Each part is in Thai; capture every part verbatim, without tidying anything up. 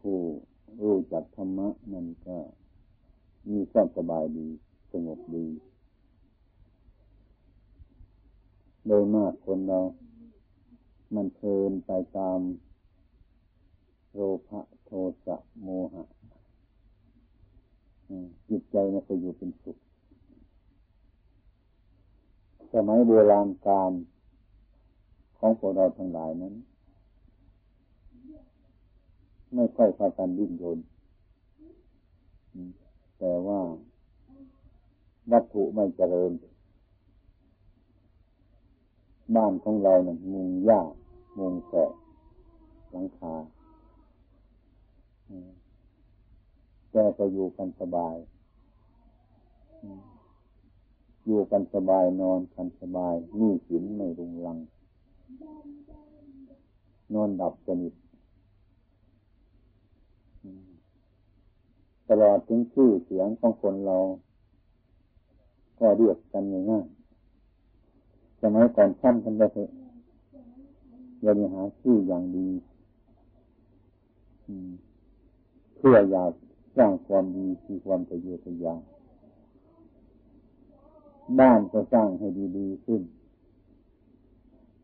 ผู้รู้จักธรรมะมันก็มีความสบายดีสงบดีโดยมากคนเรามันเพลินไปตามโลภะโทสะโมหะจิตใจมันก็อยู่เป็นสุขสมัยโบราณกาลของพวกเราทั้งหลายนั้นไม่ค่อยพากันดิ้นรนแต่ว่าวัตถุไม่เจริญบ้านของเราเนี่ยมุงหญ้ามุงแสกหลังคาแต่ก็อยู่กันสบายอยู่กันสบายนอนกันสบายนี่สินไม่รุงรังนอนดับสนิทตลอดถึงชื่อเสียงของคนเราก็เรียกกันง่ายๆสมัยก่อนขั้นกันได้เถอะอย่าไปหาชื่ออย่างดีเพื่ออยากสร้างความดีคือความทะเยอทะยานบ้านก็สร้างให้ดีๆขึ้น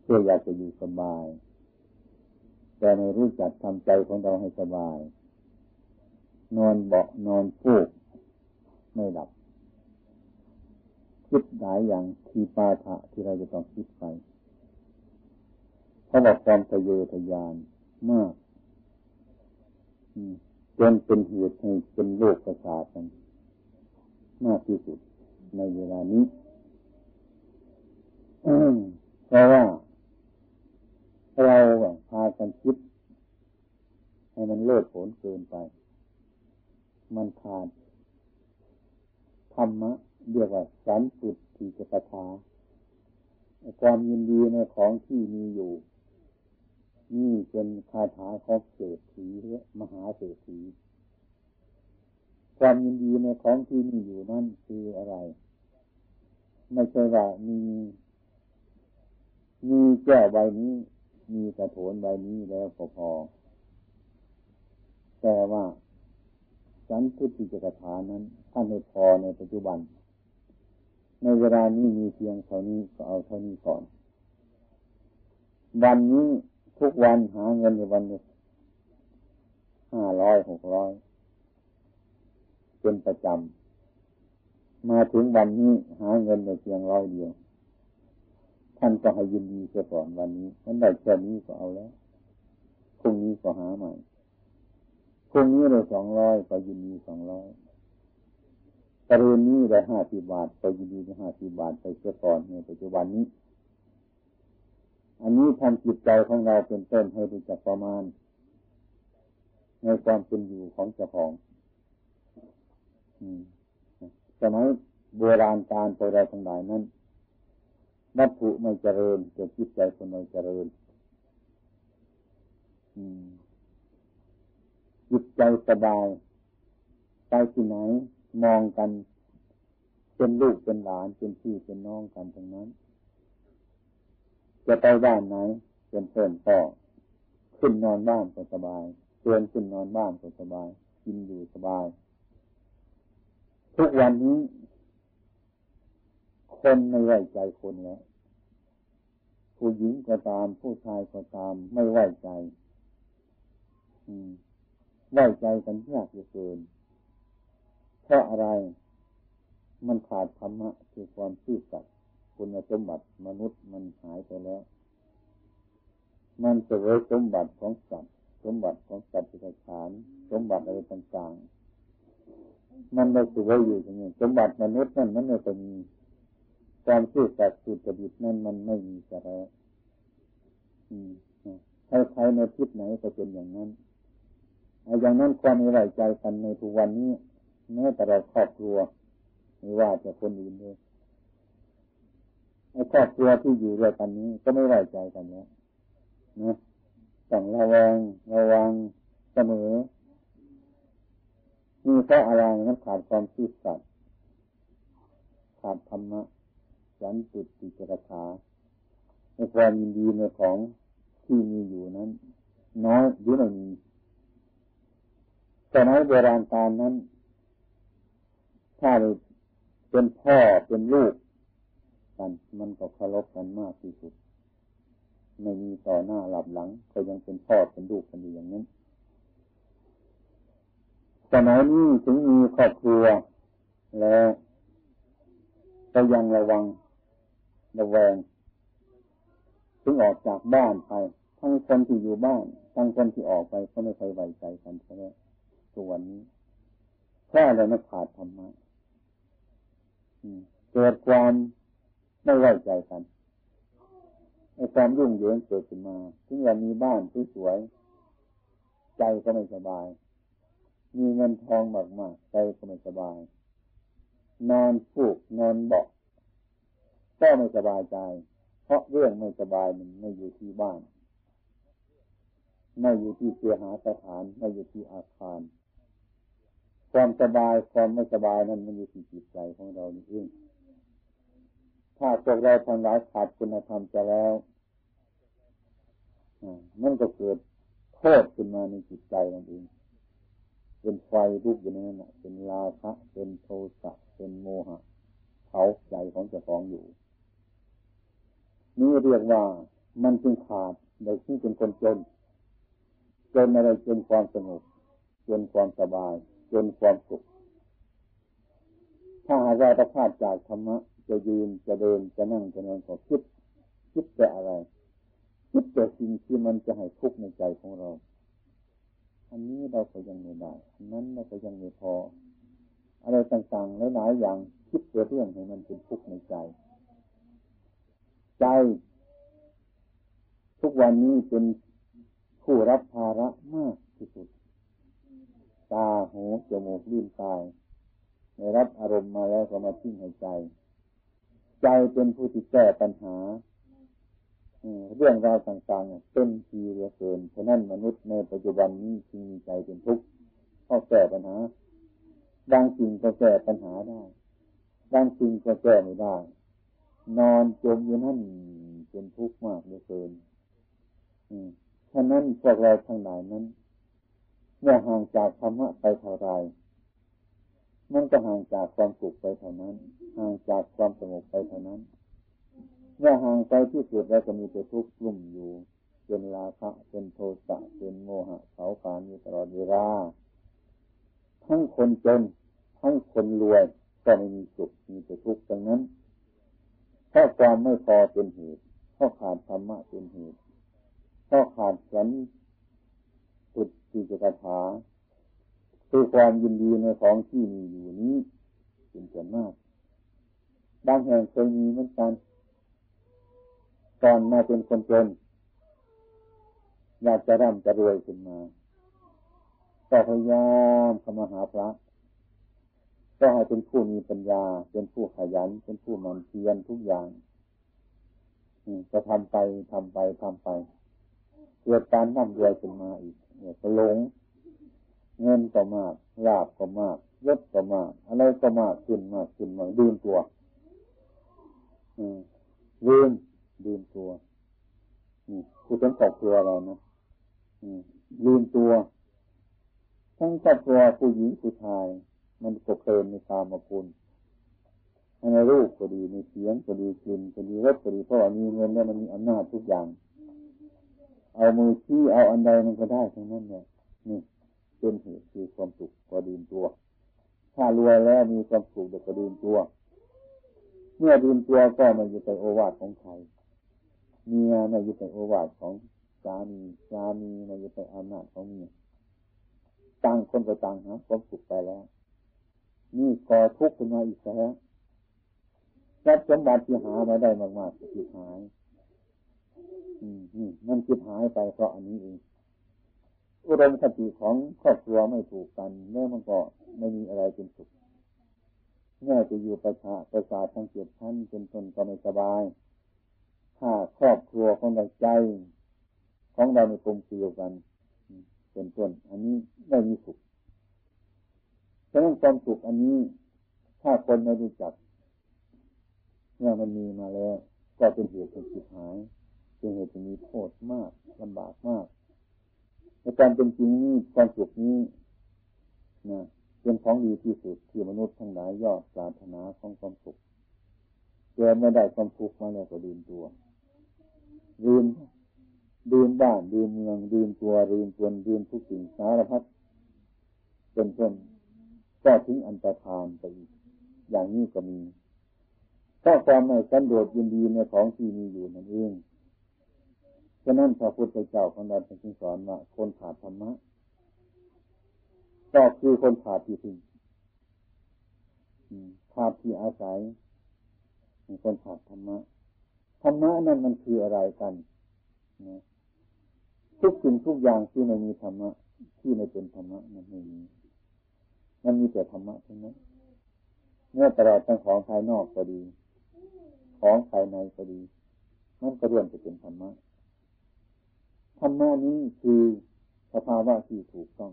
เพื่ออยากจะอยู่สบายแต่ไม่รู้จักทำใจของเราให้สบายนอนเบาะนอนฟูกไม่หลับคิดหลายอย่างที่ปาฐะที่เราจะต้องคิดไปเพราะว่าความทะเยอทะยานมากจนเป็นเหตุให้เป็นโรคประสาทกันมากที่สุดในเวลานี้ เพราะว่าเราพากันคิดให้มันเลิศโผนเกินไปมันขาดธรรมะเรียกว่าสันตุติกถาความยินดีในของที่มีอยู่นี่เป็นคาถาของเศรษฐีและมหาเศรษฐีความยินดีในของที่มีอยู่นั่นคืออะไรไม่ใช่ว่ามีมีแก้วใบนี้มีกระโถนใบนี้แล้วก็พอแต่ว่าสันตุติกถานั้นท่านไม่พอในปัจจุบันในเวลานี้มีเพียงเท่านี้ก็เอาเท่านี้ก่อนวันนี้ทุกวันหาเงินในวันนี้ห้าร้อยหกร้อยเป็นประจำมาถึงวันนี้หาเงินในเพียงร้อยเดียวท่านก็ให้ยินดีเสียก่อนวันนี้ท่านได้แค่นี้ก็เอาแล้วพรุ่งนี้ก็หาใหม่พรุ่งนี้ได้สองร้อยก็ยินดีสองร้อยตะเรนนี้ได้ห้าสิบบาทก็ยินดีได้ห้าสิบบาทไปเสียก่อนในปัจจุบันนี้อันนี้ทำจิตใจของเราเป็นต้นให้รู้จักประมาณในความเป็นอยู่ของเจ้าของสมัยโบราณการโบราณทั้งหลายนั้นวัตถุไม่เจริญแต่จิตใจคนไม่เจริญจิตใจสบายไปที่ไหนมองกันเป็นลูกเป็นหลานเป็นพี่เป็นน้องกันทั้งนั้นจะไปบ้านไหนเป็นเพื่อนพ่อขึ้นนอนบ้านก็สบายเพื่อนขึ้นนอนบ้านก็สบายกินอยู่สบายทุกวันนี้คนไม่ไว้ใจคนแล้วผู้หญิงก็ตามผู้ชายก็ตามไม่ไว้ใจไว้ใจกันยากเกินเพราะอะไรมันขาดธรรมะคือความซื่อสัตย์คุณสมบัติมนุษย์มันหายไปแล้วมันเสวยสมบัติของสัตว์สมบัติของสัตว์ที่ฐานสมบัติอะไรต่างๆมันได้เสวยอยู่อย่างนี้สมบัติมนุษย์นั่นมันไม่เป็นความซื่อสัตย์สุจริตนั่นมันไม่มีจะแล้วใครๆในทิศไหนก็เป็นอย่างนั้นอย่างนั้นความไม่ไว้ใจกันในทุกวันนี้แม้แต่เราครอบครัวไม่ว่าจะคนอื่นเลยไอ้ครอบครัวที่อยู่ด้วยกันนี้ก็ไม่ไว้ใจกันแล้วนะต้องระวังระวังเสมอนี่เพราะอะไรมันขาดความซื่อสัตย์ขาดธรรมะสันตุติกถาในความยินดีในของที่มีอยู่นั้นน้อยหรือไม่มี สมัยโบราณกาลนั้นถ้าเป็นพ่อเป็นลูกกันมันก็เคารพกันมากที่สุดไม่มีต่อหน้าหลับหลังก็ยังเป็นพ่อเป็นลูกกันอยู่อย่างนั้นสมัยนี้ถึงมีครอบครัวและก็ยังระวังระแวงถึงออกจากบ้านไปทั้งคนที่อยู่บ้านทั้งคนที่ออกไปก็ไม่เคยไว้ใจกันใช่ไหมทุกวันนี้แค่อะไรมันขาดธรรมะเกิดความไม่ไว้ใจกันไอ้ความยุ่งเหยิงเกิดขึ้นมาถึงวันมีบ้านสวยๆใจก็ไม่สบายมีเงินทองมากๆใจก็ไม่สบายนอนฟูกนอนเบาะก็ไม่สบายใจเพราะเรื่องไม่สบายมันไม่อยู่ที่บ้านไม่อยู่ที่เสียหาสถานไม่อยู่ที่อาคารความสบายความไม่สบายนั้นมันอยู่ที่จิตใจของเราเองถ้าพวกเราทำร้ายขาดคุณธรรมจะแล้วมันก็เกิดโทษขึ้นมาในจิตใจนั่นเองเป็นไฟลุกอยู่ในนั้นเป็นราคะเป็นโทสะเป็นโมหะเผาใจของเจ้าของอยู่นี่เรียกว่ามันจึงขาดโดยที่เป็นคนจนจนอะไรจนความสงบจนความสบายจนความสุขถ้าหากเราขาดจากธรรมะจะยืนจะเดินจะนั่งจะนอนก็คิดคิดแต่อะไรคิดแต่สิ่งที่มันจะให้ทุกข์ในใจของเราอันนี้เราก็ยังไม่ได้อันนั้นเราก็ยังไม่พออะไรต่างๆหลายๆอย่างคิดแต่เรื่องให้มันเป็นทุกข์ในใจใจทุกวันนี้เป็นผู้รับภาระมากที่สุดตาหูจมูกลิ้นกายได้รับอารมณ์มาแล้วก็มาทิ้งให้ใจใจเป็นผู้ที่แก้ปัญหาเรื่องราวต่างๆเป็นทีเหลือเกินฉะนั้นมนุษย์ในปัจจุบันนี้จึงมีใจเป็นทุกข์เพราะแก้ปัญหาบางสิ่งก็แก้ปัญหาได้บางสิ่งก็แก้ไม่ได้นอนจมอยู่นั่นเป็นทุกข์มากเหลือเกินฉะนั้นพวกเราทั้งหลายนั้นเมื่อห่างจากธรรมะไปเท่าไรมันก็ห่างจากความสุขไปเท่านั้นห่างจากความสงบไปเท่านั้นเมื่อห่างไปที่สุดแล้วจะมีแต่ทุกข์กลุ่มอยู่เป็นราคะเป็นโทสะเป็นโมหะเผาผลาญอยู่ตลอดเวลาทั้งคนจนทั้งคนรวยก็ไม่มีสุขมีแต่ทุกข์ดังนั้นเพราะความไม่พอเป็นเหตุเพราะขาดธรรมะเป็นเหตุเพราะขาดสันตุติกถาคือความยินดีในของที่มีอยู่นี้เป็นส่วนมากบางแห่งเคยมีเหมือนกันตอนมาเป็นคนจนอยากจะร่ำจะรวยขึ้นมาก็พยายามเข้ามาหาพระก็ให้เป็นผู้มีปัญญาเป็นผู้ขยันเป็นผู้มั่นเพียรทุกอย่างจะทำไปทำไปทำไปเกิดการร่ำรวยขึ้นมาอีกก็หลงเงินก็มากลาภก็มากยศก็มากอะไรก็มากขึ้นมากขึ้นมากดื่มตัวลืมลืมตัวคือทั้งครอบครัวเรานะลืมตัวทั้งครอบครัวผู้หญิงผู้ชายมันก็เพลินในกามคุณในรูปก็ดีในเสียงก็ดีกลิ่นก็ดีรสก็ดีเพราะว่ามีเงินแล้วมันมีอำนาจทุกอย่างเอามือชี้เอาอันใดมันก็ได้ทั้งนั้นเนี่ยนี่เป็นเหตุคือความสุขก็ดื่มตัวถ้ารวยแล้วมีความสุขก็ดื่มตัวเมื่อดื่มตัวก็ไม่อยู่ในโอวาทของใครเมียไม่อยู่ในโอวาทของสามีสามีไม่อยู่ในอำนาจของเมียต่างคนก็ต่างหาความสุขไปแล้วนี่ก่อทุกข์ขึ้นมาอีกแล้วทรัพย์สมบัติที่หามาได้มากๆก็หายนี่มันคิดหายไปเพราะอันนี้เองอุดมคติของครอบครัวไม่ถูกกันแม่มันก็ไม่มีอะไรเป็นสุขแม่จะอยู่ประชาประสาททั้งเจ็ดชั้นเป็นคนก็ไม่สบายถ้าครอบครัวของเราใจของเราในกลมเกลียวกันเป็นต้นอันนี้ไม่มีสุขฉะนั้นความสุขอันนี้ถ้าคนไม่รู้จักเมื่อมันมีมาแล้วก็เป็นเหตุเป็นสิทธิ์หายเป็นเหตุจะมีโทษมากลำบากมากในการเป็นจริงนี่ความสุขนี้ นะเป็นของดีที่สุดที่มนุษย์ทั้งหลายยอดปรารถนาของความสุขเกิดมาได้ความทุกข์มาแล้วก็ลืมตัวลืมลืมบ้านลืมเมืองลืมตัวลืมคนลืมทุกสิ่งสารพัดเป็นต้นก็ทิ้งอันตรธานไปอีกอย่างนี้ก็มีถ้าความไม่สันโดษยินดีในของที่มีอยู่นั่นเองฉะนั้นพระพุทธเจ้าของเราจึงสอนว่าคนขาดธรรมะก็คือคนขาดที่พึ่งขาดที่อาศัยคนขาดธรรมะธรรมะนั่นมันคืออะไรกันนะทุกสิ่งทุกอย่างที่ไม่มีธรรมะที่ไม่เป็นธรรมะมันไม่มีมันมีแต่ธรรมะเท่านั้นเมื่อตลอดทั้งของภายนอกก็ดีของภายในก็ดีมันก็ล้วนจะเป็นธรรมะธรรมะนี้คือสภาวะที่ถูกต้อง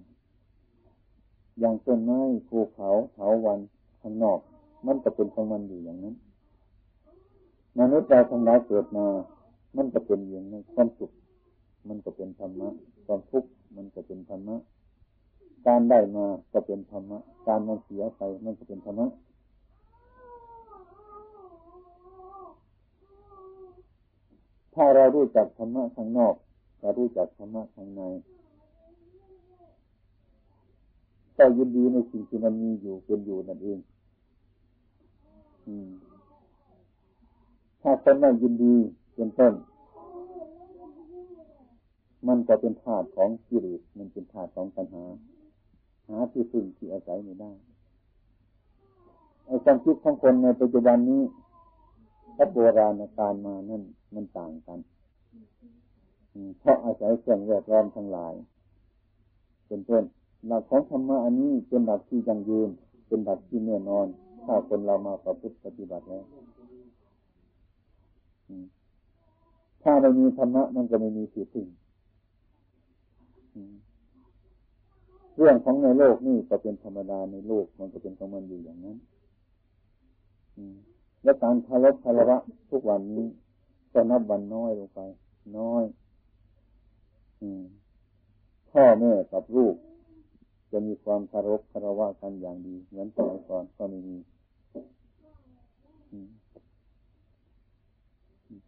อย่างต้นไม้ภูเขาเถาวัลย์ข้างนอกมันก็เป็นของมันอยู่อย่างนั้นมนุษย์เราทั้งหลายเกิดมามันก็เป็นอย่างนั้นความสุขมันก็เป็นธรรมะความทุกข์มันก็เป็นธรรมะการได้มาก็เป็นธรรมะการมันเสียไปมันก็เป็นธรรมะถ้าเรารู้จักธรรมะข้างนอกเรารู้จักธรรมะข้างในก็ยินดีในสิ่งที่มันมีอยู่เป็นอยู่นั่นเองถ้าคนไม่ยินดีเป็นต้นมันก็เป็นธาตุของกิเลสมันเป็นธาตุของตัณหาหาที่พึ่งที่อาศัยไม่ได้ไอ้ความคิดของคนในปัจจุบันนี้กับโบราณกาลมานั่นมันต่างกันเพราะอาศัยสิ่งแวดล้อมทั้งหลายเป็นต้นหลักของธรรมะอันนี้เป็นหลักที่ยั่งยืนเป็นหลักที่แน่นอนถ้าคนเรามาประพฤติปฏิบัติแล้วถ้าไม่มีธรรมะมันก็ไม่มีที่พึ่งเรื่องของในโลกนี่ก็เป็นธรรมดาในโลกมันก็เป็นของมันอยู่อย่างนั้นและการทะเลาะทะเลาะทุกวันนี้ก็นับวันน้อยลงไปน้อยพ่อแม่กับลูกจะมีความเคารพคารวะกันอย่างดีเหมือนสมัยก่อนก็ไม่มี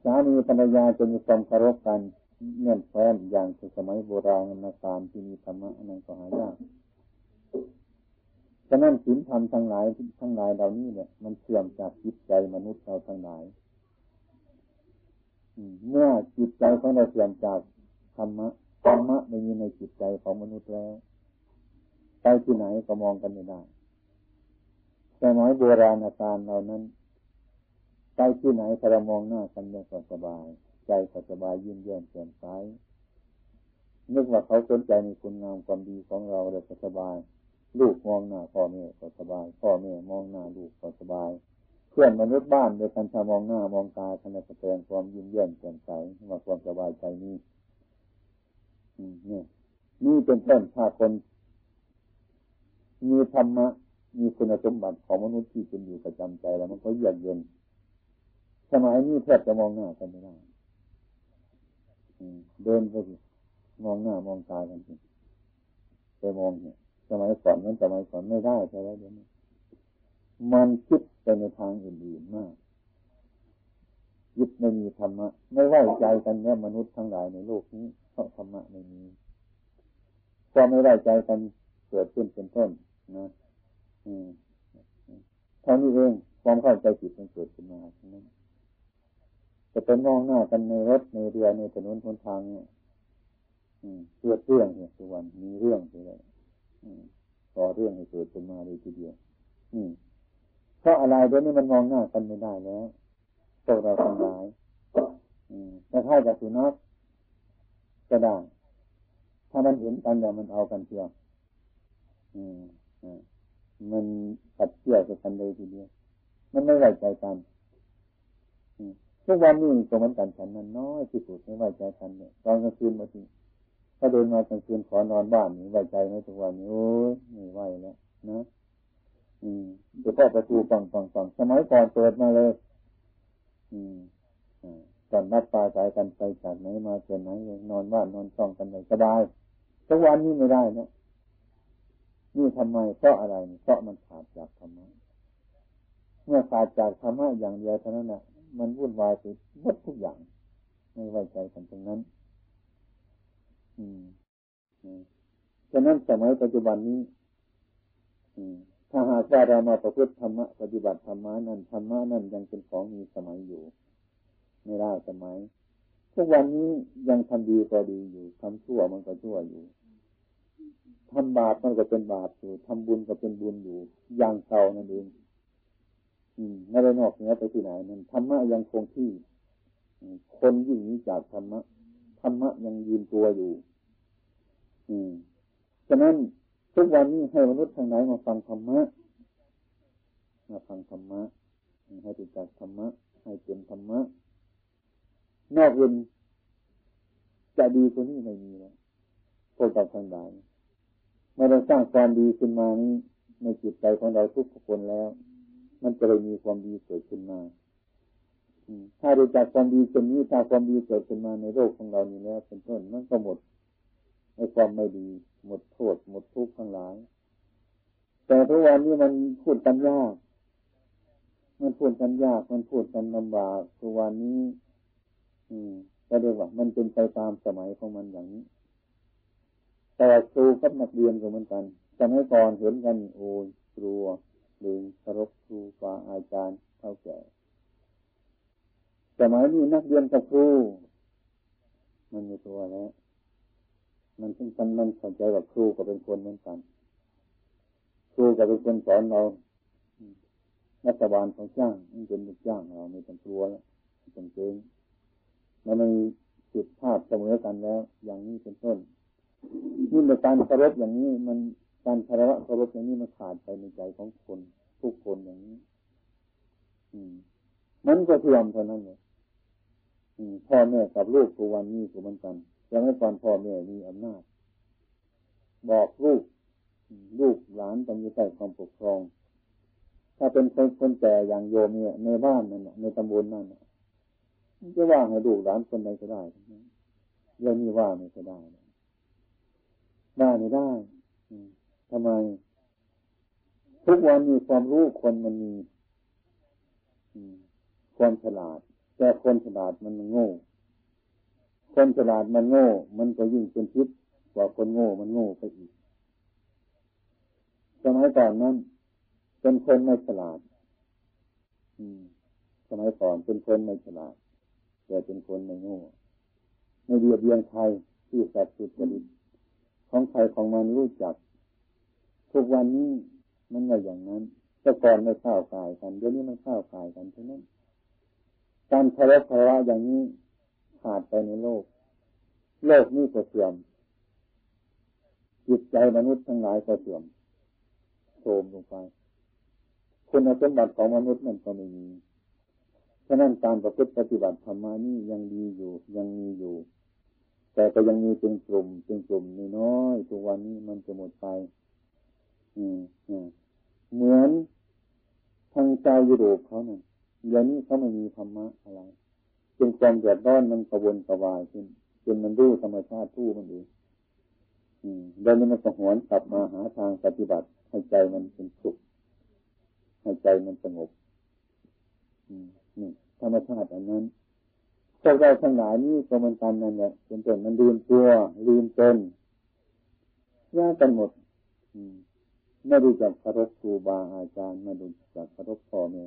สามีภรรยาจะมีความเคารพกันแน่นแฟ้นอย่างสมัยโบราณนาการที่มีธรรมะนั้นก็หายากฉะนั้นศีลธรรมทั้งหลายทั้งหลายเหล่านี้เนี่ยมันเสื่อมจากจิตใจมนุษย์เราทั้งหลายเมื่อจิตใจของเราเสื่อมจากธรรมะธรรมะไม่มีในจิตใจของมนุษย์แล้วไปที่ไหนก็มองกันไม่ได้แต่น้อยโบราณกาลเหล่านั้นไปที่ไหนถ้าเรามองหน้ากันเนี่ยก็สบายใจก็สบายยิ้มแย้มแจ่มใสนึกว่าเขาสนใจในคุณงามความดีของเราเลยก็สบายลูกมองหน้าพ่อแม่ก็สบายพ่อแม่มองหน้าลูกก็สบายเพื่อนมนุษย์บ้านเดียวกันถ้ามองหน้ามองตากันแสดงความยิ้มแย้มแจ่มใสว่าความสบายใจนี้นี่นี่เป็นต้นถ้าคนมีธรรมะมีคุณสมบัติของมนุษย์ที่เป็นอยู่ประจำใจแล้วมันก็เยือกเย็นสมัยนี้แทบจะมองหน้ากันไม่ได้เดินไปมองหน้ามองตากันไปมองเนี่ยสมัยก่อนนั้นสมัยก่อนไม่ได้ใช่ไหมเดี๋ยวนี้มันคิดไปในทางอื่นๆมากยึดไม่มีธรรมะไม่ไว้ใจกันเนี่ยมนุษย์ทั้งหลายในโลกนี้เพราะธรรมะไม่มีความไม่ไว้ใจกันเกิดขึ้นเป็นต้นนะเท่านี้เองความเข้าใจผิดมันเกิดขึ้นมาใช่ไหมจะเป็นมองหน้ากันในรถในเรือในถนนหนทางเนี่ยเกิดเรื่องเนี่ยทุกวันมีเรื่องอะไรต่อเรื่องให้เกิดขึ้นมาเลยทีเดียวนี่เพราะอะไรเดี๋ยวนี้มันมองหน้ากันไม่ได้แล้วพวกเราทั้งหลายแต่ถ้าจะสุนัขก็ได้ถ้ามันเห็นกันแล้วมันเอากันเชียวมันขัดเกลื่อนกันเลยทีเดียวมันไม่ไว้ใจกันทุกวันนี้ก็มันกันฉันมันน้อยที่สุดไม่ไว้ใจกันเนี่ยตอนกลางคืนมาทีถ้าเดินมากลางคืนขอนอนบ้านนี่ไว้ใจไหมทุกวันนี้โอ้ยไม่ไหวแล้วนะอืมเดี๋ยวพ่อประตูฟังฟังฟังสมัยก่อนเปิดมาเลยอืมอ่าตอนนัดปลาสายกันไปจากไหนมาจากไหนนอนบ้านนอนช่องกันเลยสบายทุกวันนี้ไม่ได้นะ นี่ทำไมเพราะอะไรเพราะมันขาดจากธรรมะเมื่อขาดจากธรรมะอย่างเดียวเท่านั้นแหละมันวุ่นวายไปหมดทุกอย่างไม่ไว้ใจกันตรงนั้นอืมฉะนั้นสมัยปัจจุบันนี้ถ้าหากว่าเรามาประพฤติธรรมะปฏิบัติธรรมะนั้นธรรมะนั้นยังเป็นของมีสมัยอยู่ไม่ได้สมัยทุกวันนี้ยังทำดีก็ดีอยู่ทำชั่วมันก็ชั่วอยู่ทำบาปมันก็เป็นบาปอยู่ทำบุญก็เป็นบุญอยู่อย่างเก่านั่นเองไม่ได้นอกเหนือไปที่ไหนนั่นธรรมะยังคงที่คนยิ่งนี้จากธรรมะธรรมะยังยืนตัวอยู่ฉะนั้นทุกวันนี้ให้มนุษย์ทางไหนมาฟังธรรมะมาฟังธรรมะให้ติดจากธรรมะให้เป็นธรรมะนอกเว้นจะดีกว่านี้ไม่มีแล้วพวกเราทั้งหลายเมื่อเราสร้างความดีขึ้นมานี้ในจิตใจของเราทุกคนแล้วมันจะเลยมีความดีเกิดขึ้นมาถ้าเราจากความดีเช่นนี้ถ้าความดีเกิดขึ้นมาในโลกของเรานี้แล้วเป็นต้นมันก็หมดในความไม่ดีหมดโทษหมดทุกข์ทั้งหลายแต่ทุกวันนี้มันพูดกันยากมันพูดกันยากมันพูดกันลำบากทุกวันนี้ก็เลยว่ามันเป็นไปตามสมัยของมันอย่างนี้แต่ครูกับนักเรียนก็เหมือนกันสมัยก่อนเห็นกันโอ้ยกลัวลืมเคารพครูบาอาจารย์เท่าแก่สมัยนี้นักเรียนกับครูมันมีตัวแล้วมันเป็นกันมันสนใจกับครูก็เป็นคนเหมือนกันครูก็เป็นคนสอนเรารัฐบาลของจ้างมันเป็นลูกจ้างเราไม่ต้องกลัวแล้วไม่ต้องเกรงมันมีจุดพลาดเสมอกันแล้วอย่างนี้เป็นต้นนี่เป็นการเคารพอย่างนี้มันการคารวะเคารพอย่างนี้มันขาดไปในใจของคนทุกคนอย่างนี้มันก็เสื่อมเท่านั้นเลยพ่อแม่กับลูกทุกวันนี้ก็เหมือนกันยังไม่ก่อนพ่อแม่มีอำนาจบอกลูกลูกหลานต้องอยู่ใต้ความปกครองถ้าเป็นคนคนแก่อย่างโยมเนี่ยในบ้านนั่นน่ะในตำบลนั่นน่ะจะว่าให้ลูกหลานคนใดก็ได้เรื่องนี้ว่าไม่ได้ได้ไม่ได้ทำไมทุกวันมีความรู้คนมันมีความฉลาดแต่คนฉลาดมันโง่คนฉลาดมันโง่มันก็ยิ่งเป็นพิษกว่าคนโง่มันโง่ไปอีกสมัยก่อนนั้นเป็นคนไม่ฉลาดสมัยก่อนเป็นคนไม่ฉลาดแต่เป็นคนไม่โง่ไม่เบียดเบียนใครที่สัตย์สุจริตของใครของมันรู้จักทุกวันนี้มันไม่อย่างนั้นแต่ก่อนไม่ข้าวกายกันเดี๋ยวนี้มันข้าวกายกันเท่านั้นการทะเลาะทะเลาะอย่างนี้ขาดไปในโลกโลกนี้ก็เสื่อมจิตใจมนุษย์ทั้งหลายก็เสื่อมโทรมลงไปคุณสมบัติของมนุษย์มันก็ไม่มีฉะนั้นการประพฤติปฏิบัติธรรมานี้ยังดีอยู่ยังมีอยู่แต่ก็ยังมีเป็นกลุ่มเป็นกลุ่มน้อยๆทุกวันนี้มันจะหมดไปอืมเหมือนทางชาวยุโรปเขาเนี่ยเดี๋ยวนี้เขาไม่มีธรรมะอะไรเป็นความเดือดร้อนมันกระวนกระวายขึ้นจนมันรู้ธรรมชาติทู่มันเองดังนั้นมันจะหวนกลับมาหาทางปฏิบัติให้ใจมันเป็นสุขให้ใจมันสงบนี่ธรรมชาติอันนั้นพวกเราทั้งหลายนี่ก็มันตามนั่นแหละจนจนมันลืมตัวลืมตนแยกกันหมดไม่รู้จักเคารพครูบาอาจารย์ไม่รู้จักเคารพพ่อแม่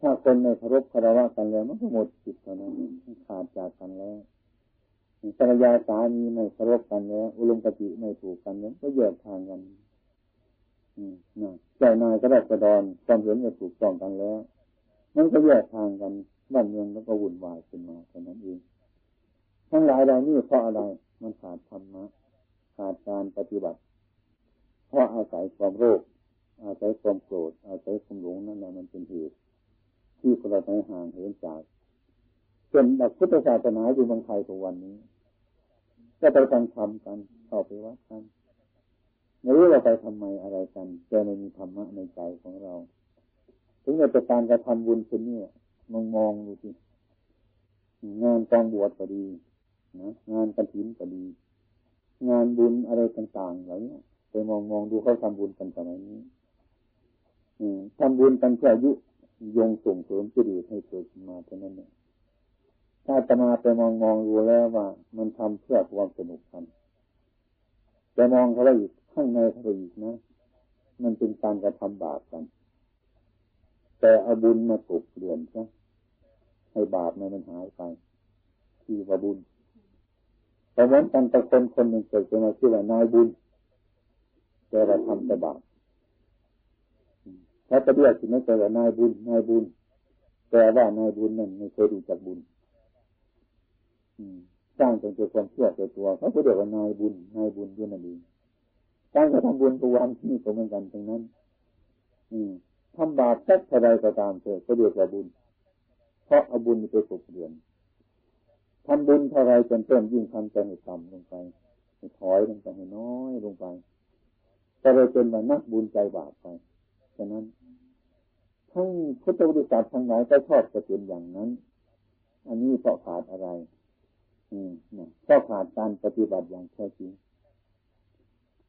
ถ้าคนในเคารพคารวะกันแล้วมันก็หมดจิตเท่านั้นขาดจากกันแล้วภรรยาสามีไม่เคารพกันแล้วอุดมคติไม่ถูกกันแล้วก็แยกทางกันเจ้านายก็ได้กระดอนความเห็นไม่ถูกต้องกันแล้วมันก็แยกทางกันบ้านเมืองแล้วก็วุ่นวายขึ้นมาเท่านั้นเองทั้งหลายเหล่านี้เพราะอะไรมันขาดธรรมะขาดการปฏิบัติเพราะอาศัยความโลภอาศัยความโกรธอาศัยความหลงนั่นแหละมันเป็นเหตุที่คนเราไปห่างเหินจากจนดับพุทธศาสนาอยู่บางไทยของวันนี้ก็ไปฟังธรรมกันเข้าไปวัดกันไม่รู้เราไปทำไมอะไรกันแต่ไม่มีธรรมะในใจของเราถึงจะการกระทำบุญคนนี้มองมองดูสิงานกองบวชก็ดีนะงานกฐินก็ดีงานบุญอะไรต่างๆเหล่านี้ ไปมองมองดูเขาทำบุญกันสมัยนี้ทำบุญกันเพื่ออายุยงส่งเสริมจิตให้เกิดขึ้นมาเท่านั้นเองถ้าอาตมาไปมองมองดูแล้วว่ามันทำเพื่อความสนุกกันแต่มองเขาแล้วอีกข้างในเขาอีกนะมันเป็นการกระทำบาปกันแต่เอาบุญมากบเกลื่อนซะให้บาปนั้นมันหายไปที่ว่าบุญแต่วันกันแต่คนคนหนึ่งเกิดขึ้นมาชื่อว่านายบุญแต่ว่าทำแต่บาปแล้วจะเรียกถึงไม่แต่ว่านายบุญนายบุญแต่ว่านายบุญนั่นไม่เคยรู้จักบุญสร้างจนเกิดความเชื่อในตัวเขาเรียกว่านายบุญนายบุญด้วยนั่นเองการกระทำบุญตัวนี้นี่ก็เหมือนกันทั้งนั้นทำบาปสักเท่าไรก็ตามเถอะก็เรียกว่าบุญเพราะเอาบุญไปกบเกลื่อนทำบุญเท่าไรจนเพิ่มยิ่งทำใจให้ต่ำลงไปให้ถอยลงไปให้น้อยลงไปแต่เราเป็นว่านักบุญใจบาปไปฉะนั้นทั้งพุทธบริษัททั้งหลายก็ชอบกระตุ้นอย่างนั้นอันนี้เพราะขาดอะไรอืมนะเพราะขาดการปฏิบัติอย่างแท้จริง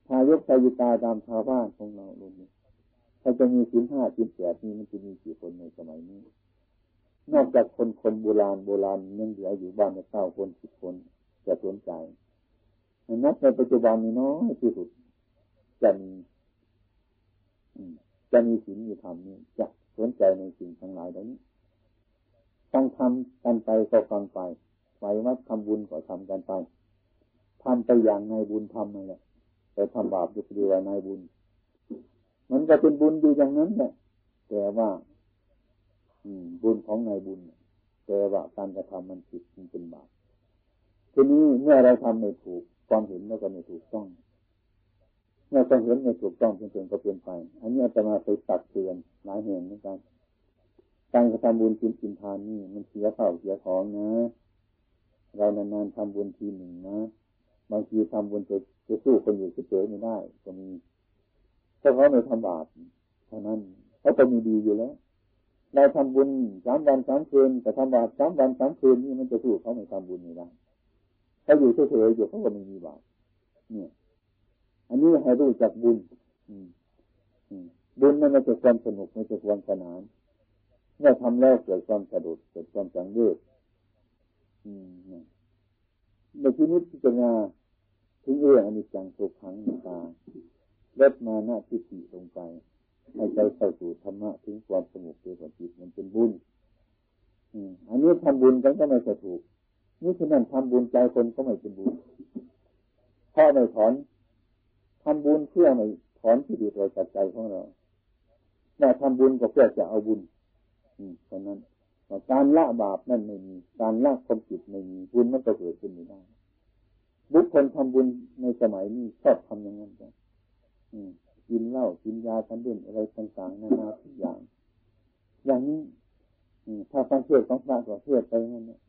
ทายกทายิกาตามชาวบ้านของเราลงนี้ถ้าจะมีศีลห้าศีลแปดนี้มันจะมีกี่คนในสมัยนี้นอกจากคนคนโบราณโบราณยังเหลืออยู่บ้านละเก้าคนสิบคนจะสนใจนับในปัจจุบันนี้น้อยที่สุดจะมีจะมีศีลมีธรรมนี้จะสนใจในสิ่งทั้งหลายเหล่านี้ฟังธรรมกันไปก็ฟังไปไปวัดทำบุญก็ทำกันไปทำไปอย่างนายบุญทำนั่นแหละแต่ทำบาปก็คือว่านายบุญมันก็เป็นบุญอยู่อย่างนั้นแหละแต่ว่าบุญของนายบุญแต่ว่าการกระทำมันผิดมันเป็นบาปทีนี้เมื่อเราทำไม่ถูกความเห็นเราก็ไม่ถูกต้องเมื่อความเห็นไม่ถูกต้องเพียงๆก็เปลี่ยนไปอันนี้อาจจะมาไปตักเตือนหลายแห่งเหมือนกันการกระทำบุญกินกินทานนี่มันเสียเปล่าเสียของนะเรานานๆทำบุญทีหนึ่งนะบางทีทำบุญจะจะสู้คนอยู่เฉยๆไม่ได้ก็มีเพราะเขาไม่ทำบาปเท่านั้นเขาจะมีดีอยู่แล้วเราทำบุญสามวันสามคืนแต่ทำบาปสามวันสามคืนนี่มันจะสู้เขาไม่ทำบุญไม่ได้เขาอยู่เฉยๆอยู่เขาก็ไม่มีบาปเนี่ยอันนี้ให้รู้จักบุญบุญมันไม่ใช่ความสนุกไม่ใช่ความสนานเมื่อทำแล้วเกิดความสะดุดเกิดความสังเวชในที่นี้พิจารณาถึงเรื่องอนิจจังทุกขังอนัตตาลดมานะทิฏฐิลงไปให้ใจเข้าสู่ธรรมะถึงความสงบด้วยจิตมันเป็นบุญอันนี้ทำบุญกันก็ไม่จะถูกนี่คือนั่นทำบุญใจคนก็ไม่เป็นบุญเพราะไม่ถอนทำบุญเพื่อไม่ถอนที่ดีต่อใจของเราแต่ทำบุญก็เพื่อจะเอาบุญเพราะนั้นการละบาปนั่นไม่มีการละความผิดไม่มีบุญมันก็เกิดขึ้นไม่ได้บุคคลทำบุญในสมัยนี้ชอบทำอย่างนั้นกันกินเหล้ากินยากันเล่นอะไรต่างๆนานาทุกอย่างอย่างนี้ถ้าฟังเทศน์ของพระก็เทศน์ไปนั่นเนี่ย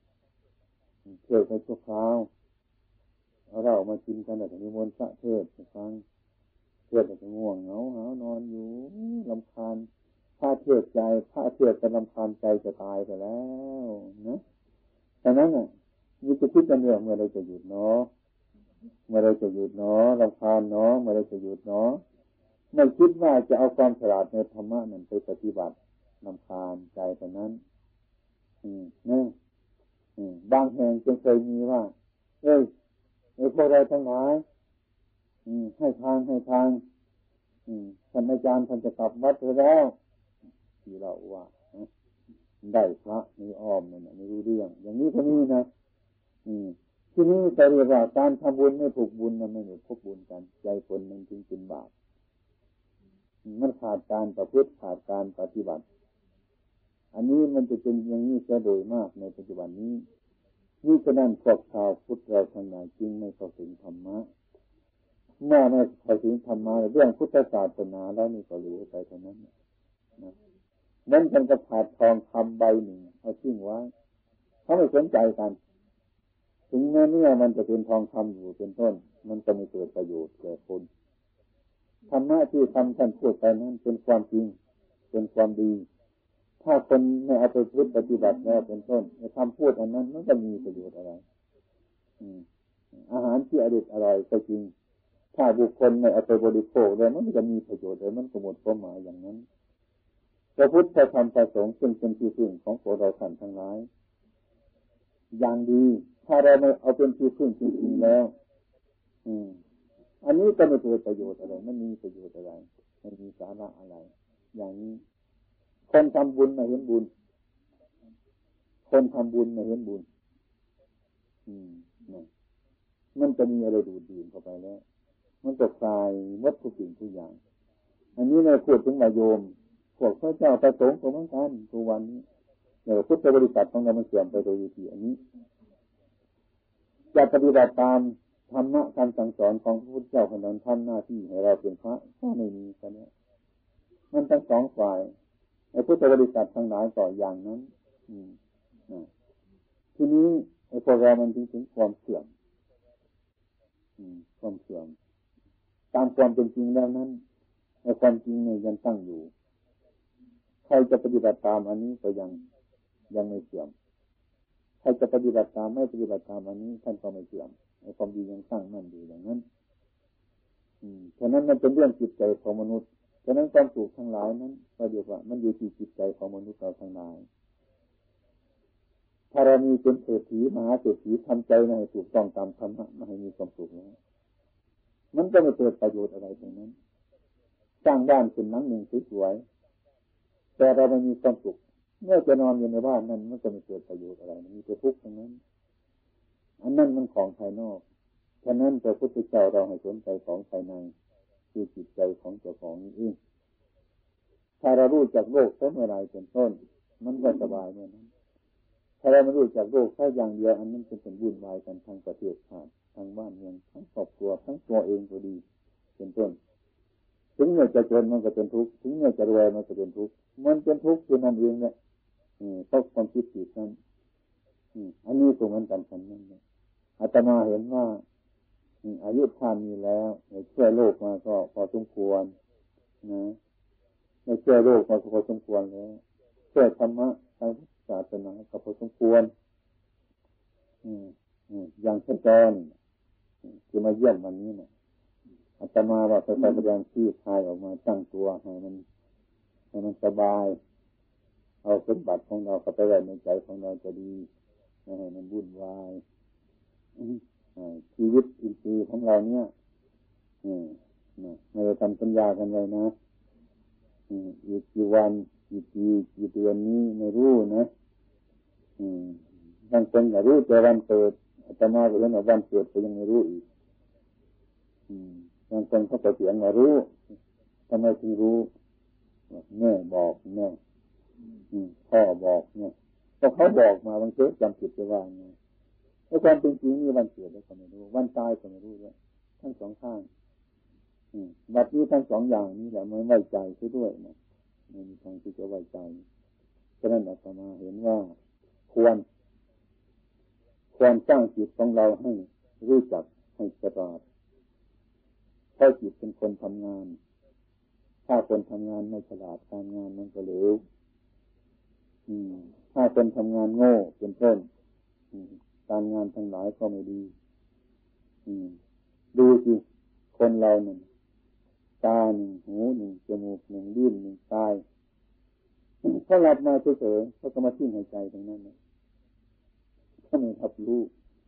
เทศน์ไปชั่วคราวเอาเหล้ามากินกันแต่นิมนต์พระเทศน์ฟังเทศน์แต่ง่วงเหงาหาวนอนอยู่รำคาญพระเทศน์ใจพระเทศน์จะรำคาญใจจะตายไปแล้วนะฉะนั้นน่ะมีจะคิดกันเรื่องเมื่อเราจะหยุดเนาะเมื่อไรจะหยุดเนาะรำคาญเนาะเมื่อไรจะหยุดเนาะไม่คิดว่าจะเอาความฉลาดในธรรมะนั่นไปปฏิบัติรำคาญใจแต่นั้นอืมนี่อืมบางแห่งจึงเคยมีว่าเอ้ยไอ้พวกเราทั้งหลายอืมให้ทางให้ทางอืมท่านอาจารย์ท่านจะกลับวัดแล้วที่เราว่าได้พระมีอ้อมนั่นไม่รู้เรื่องอย่างนี้ก็มีนะอืมทีนี้แต่เรียกว่าการทำบุญไม่ถูกบุญมันไม่ถูกพบบุญกันใจคนมันจึงเป็นบาปมันขาดการประพฤติขาดการปฏิบัติอันนี้มันจะเป็นอย่างนี้จะโดยมากในปัจจุบันนี้นี่ฉะนั้นพวกชาวพุทธเราทั้งหลายจึงไม่เข้าถึงธรรมะเมื่อไม่เข้าถึงธรรมะเรื่องพุทธศาสนาแล้วนี่ก็รู้ไปเท่านั้นนะนั่นเป็นกระถาทองคำใบหนึ่งเอาทิ้งไว้เขาไม่สนใจกันถึงแม้เนื้อมันจะเป็นทองคำอยู่เป็นต้นมันจะไม่เกิดประโยชน์แก่คนธรรมะที่ทำท่านพูดไปนั้นเป็นความจริงเป็นความดีถ้าคนไม่เอาไปพูดปฏิบัติแล้วเป็นต้นจะทำพูดอันนั้นมันจะมีประโยชน์อะไรอาหารที่อร่อยอร่อยก็จริง ถ้าบุคคลไม่เอาไปบริโภคแล้วมันจะมีประโยชน์เลยมันก็หมดความหมายอย่างนั้นพระพุทธธรรมประสงค์ซึ่งเป็นที่พึ่งของพวกเราท่านทั้งหลายอย่างดีถ้าเราไม่เอาเป็นที่พึ่งจริงๆแล้วอืมอันนี้ก็ไม่เกิดประโยชน์อะไรไม่มีประโยชน์อะไรไม่มีสาระอะไรอย่างนี้คนทำบุญไม่เห็นบุญคนทำบุญไม่เห็นบุญอืมมันจะมีอะไรดูดดื่มเข้าไปแล้วมันจะคลายวัตถุสิ่งทุกอย่างอันนี้เราพูดถึงมาโยมพวกพระเจ้าประสงค์ของมันกันทุกวันนี้เดี๋ยวพุทธบริษัทของเรามันเสื่อมไปโดยที่อันนี้จะปฏิบัติตามธรรมะการสั่งสอนของพระพุทธเจ้าของเราท่านหน้าที่ให้เราเป็นพระก็ไม่มีกันเนี่ยมันทั้งสองฝ่ายไอ้พุทธบริษัททั้งหลายต่ออย่างนั้นทีนี้ไอ้พวกเรามันถึงถึงความเสื่อมความเสื่อมตามความเป็นจริงแล้วนั้นในความจริงเนี่ยยังตั้งอยู่ใครจะปฏิบัติตามอันนี้ก็ยังยังไม่เสื่อมใครจะปฏิบัติตามไม่ปฏิบัติตามอันนี้ท่านก็ไม่เสื่อมในความดียังตั้งมั่นอยู่อย่างนั้นอืมฉะนั้นมันเป็นเรื่องจิตใจของมนุษย์ฉะนั้นความสุขทั้งหลายนั้นก็เรียกว่ามันอยู่ที่จิตใจของมนุษย์เราทั้งหลายถ้าเรามีเป็นเศรษฐีมหาเศรษฐีทำใจในถูกต้องตามธรรมะมาให้มีความสุขแล้วมันจะไม่เกิดประโยชน์อะไรตรงนั้นสร้างบ้านเป็นหลังหนึ่งสวยๆแต่เราไม่มีความสุขเมื่อจะนอนอยู่ในบ้านนั้นมันจะไม่เกิดประโยชน์อะไรมันมีแต่ทุกข์ทั้งนั้นอันนั้นมันของภายนอกฉะนั้นพระพุทธเจ้าเราให้สนใจของภายในคือจิตใจของเจ้าของนี่เองถ้าเรารู้จักโลกเสมอไรเป็นต้นมันก็สบายเนี่ยนะถ้าเราไม่รู้จักโลกแค่อย่างเดียวอันนั้นจะเป็นวุ่นวายกันทั้งประเทศชาติทั้งบ้านเมืองทั้งครอบครัวทั้งตัวเองก็ดีเป็นต้นถึงเมื่อจะจนมันก็เป็นทุกข์ถึงเมื่อจะรวยมันก็เป็นทุกข์มันเป็นทุกข์คือนั่นเองเนี่ยเพราะความคิดผิดนั้นอันนี้ก็มันกันทั้งนั้นเนี่ยอาตมาเห็นว่าอายุท่านมีแล้วช่วยโลกมาก็พอสมควรนะไม่ช่วยโลกมาก็พอสมควรแล้วช่วยธรรมะทางศาสนาก็พอสมควรอย่างเช่นตอนที่มาเยี่ยมวันนี้เนี่ยอาตมาว่าจะไปแสดงที่ไทยออกมาตั้งตัวให้มันให้มันสบายเอาสมบัติของเราเข้าไปไว้ในใจของเราจะดีให้มันวุ่นวายชีวิตอินทรีย์ของเราเนี่ยไม่ได้ทำสัญญากันเลยนะอีกกี่วันกี่ปีกี่เดือนนี้ไม่รู้นะบางคนก็รู้แต่วันเกิดอาตมาก็เห็นว่าวันเกิดก็ยังไม่รู้อีกบางคนเขาก็เสียงว่ารู้ทำไมถึงรู้แม่บอกแม่พ่อบอกเนี่ยพอเขาบอกมาบางทีจำผิดไปว่าไงไอ้ความเป็นจริงนี่วันเกิดก็ไม่รู้วันตายก็ไม่รู้ด้วยทั้งสองข้างบัดนี้ทั้งสองอย่างนี้แหละไม่ไว้ใจซะด้วยนะไม่มีทางที่จะไว้ใจฉะนั้นอาตมาเห็นว่าควรควรสร้างจิตของเราให้รู้จักให้ฉลาดเพราะจิตเป็นคนทำงานถ้าคนทำงานไม่ฉลาดการงานมันก็เหลวถ้าคนทำงานโง่เป็นต้นการงานทั้งหลายก็ไม่ดีดูสิคนเราหนึ่งตาหนึ่งหูหนึ่งจมูกหนึ่งลิ้นหนึ่งกายเขาหลับมาเฉยๆเขาก็มาทิ้งหายใจตรงนั้นนะเขาไม่รับรู้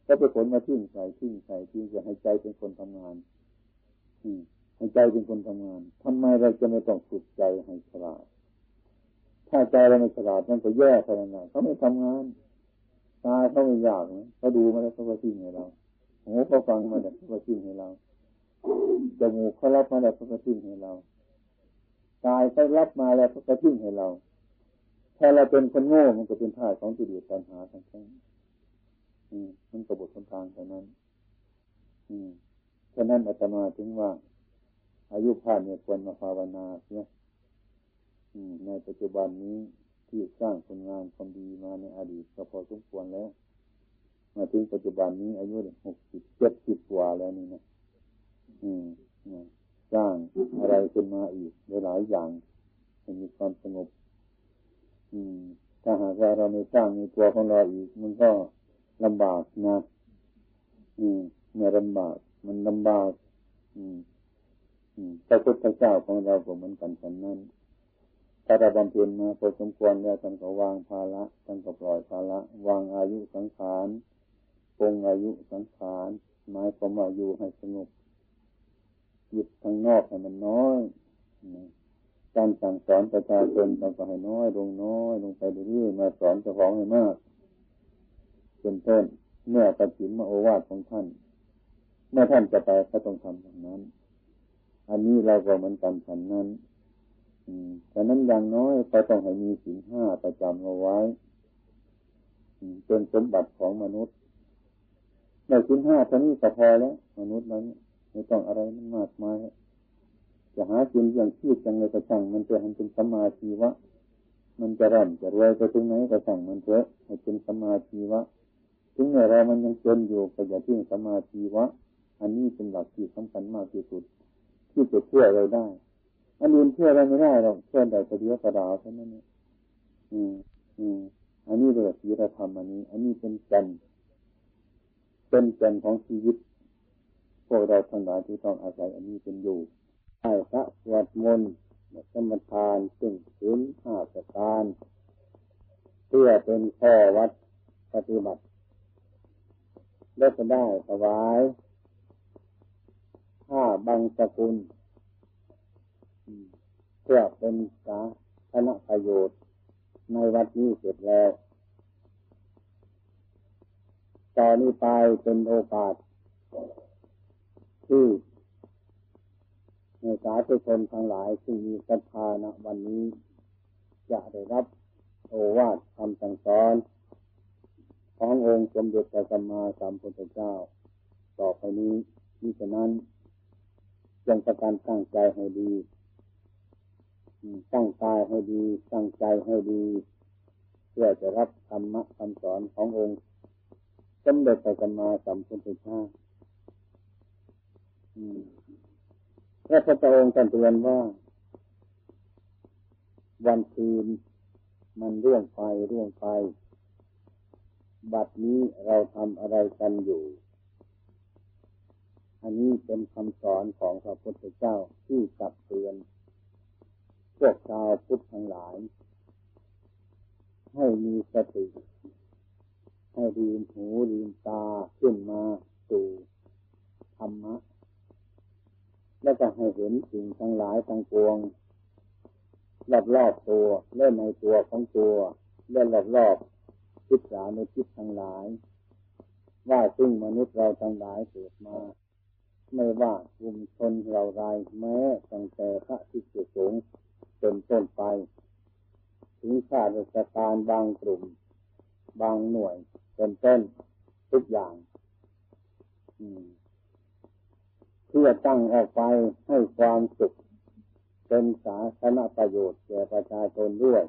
เขาไปขนมาทิ้งใส่ทิ้งใส่ทิ้งจะหายใจเป็นคนทำงานหายใจเป็นคนทำงานทำไมเราจะไม่ต้องฝึกใจให้ฉลาดถ้าใจเราไม่ฉลาดมันจะแย่ขนาดไหนเขาไม่ทำงานตาเขาไม่อยากนะเขาดูมาแล้วเขาก็ทิ้งให้เราหูเขาฟังมาแล้วเขาก็ทิ้งให้เราจมูกเขารับมาแล้วเขาก็ทิ้งให้เรากายเขารับมาแล้วเขาก็ทิ้งให้เราถ้าเราเป็นคนโง่มันก็เป็นท่าของจิตเดือดตัณหาทั้งทั้งมันกบฏต่างๆเท่านั้นฉะนั้นอาตมาถึงว่าอายุผ่านเนี่ยควรมาภาวนาเนี่ยในปัจจุบันนี้ที่สร้างผลงานความดีมาในอดีตก็พอสมควรแล้วมาถึงปัจจุบันนี้อายุหกสิบเจ็ดสิบกว่าแล้วนี่นะสร้างอะไรขึ้นมาอีกหลายอย่างให้มีความสงบถ้าหากว่าเราไม่สร้างในตัวของเราอีกมันก็ลำบากนะเนี่ยลำบากมันลำบาก พระพุทธเจ้าของเราก็เหมือนกันฉันนั้นถ้าเราบำเพ็ญมาพอสมควรแล้วท่านก็วางภาระท่านก็ปล่อยภาระวางอายุสังขารปรงอายุสังขารหมายความว่าอยู่ให้สงบหยุดทางนอกให้มันน้อยการสั่งสอนประชาชนเราก็ให้น้อยลงน้อยลงไปเรื่อยๆมาสอนเจ้าของให้มากเป็นต้นเมื่อประชิมมาโอวาทของท่านเมื่อท่านจะไปก็ต้องทำอย่างนั้นอันนี้เราก็เหมือนกันฉันนั้นแต่นั้นอย่างน้อยก็ต้องให้มีศีลห้าประจำเอาไว้เป็นสมบัติของมนุษย์ในศีลห้าเท่านี้ก็พอแล้วมนุษย์นั้นไม่ต้องอะไรมันมากมายจะหากินอย่างชีพอย่างไรก็สั่งมันจะให้เป็นสัมมาชีวะมันจะร่ำจะรวยไปถึงไหนก็สั่งมันเถอะให้เป็นสัมมาชีวะถึงเมื่อไรมันยังจนอยู่ก็อย่าทิ้งสัมมาชีวะอันนี้เป็นหลักที่สำคัญมากที่สุดที่จะเชื่อเราได้อันอื่นเชื่อเราไม่ได้หรอกเชื่อแต่เดียวกระดาษเท่านั้นเนี่ยอืมอืมอันนี้เรียกศีลธรรมอันนี้อันนี้เป็นแก่นเป็นแก่นของชีวิตพวกเราทั้งหลายที่ต้องอาศัยอันนี้เป็นอยู่ได้พระสวดมนต์สมทานซึ่งศีลห้าประการเพื่อเป็นข้อวัดปฏิบัติและจะได้ถวายผ้าบังสกุลเพื่อเป็นสาธารณประโยชน์ในวัดนี้เสร็จแล้วตอนนี้ไปเป็นโอกาสที่ในสาธุชนทั้งหลายซึ่งมีศรัทธาณวันนี้จะได้รับโอวาทคำสั่งสอนขององค์สมเด็จพระสัมมาสัมพุทธเจ้าต่อไปนี้มิฉะนั้นจงประการตั้งใจให้ดีตั้งกายให้ดีตั้งใจให้ดีเพื่อจะรับธรรมะคำสอนขององค์สมเด็จพระสัมมาสัมพุทธเจ้าพระพุทธองค์ตรัสเตือนว่าวันคืนมันร่วงไปร่วงไปบัดนี้เราทำอะไรกันอยู่อันนี้เป็นคำสอนของพระพุทธเจ้าที่ตรัสเตือนพวกชาวพุทธทั้งหลายให้มีสติให้ลืมหูลืมตาขึ้นมาสู่ธรรมะแล้วก็ให้เห็นสิ่งทั้งหลายทั้งปวงรอบๆตัวและในตัวของตัวและรอบๆศึกษาในจิตทั้งหลายว่าซึ่งมนุษย์เราทั้งหลายเกิดมาไม่ว่ากลุ่มชนเราใดแม้ตั้งแต่พระภิกษุสงฆ์เป็นต้นไปถึงข้าราชการบางกลุ่มบางหน่วยเป็นต้นทุกอย่างเพื่อตั้งออกไปให้ความสุขเป็นสาธารณประโยชน์แก่ประชาชนด้วย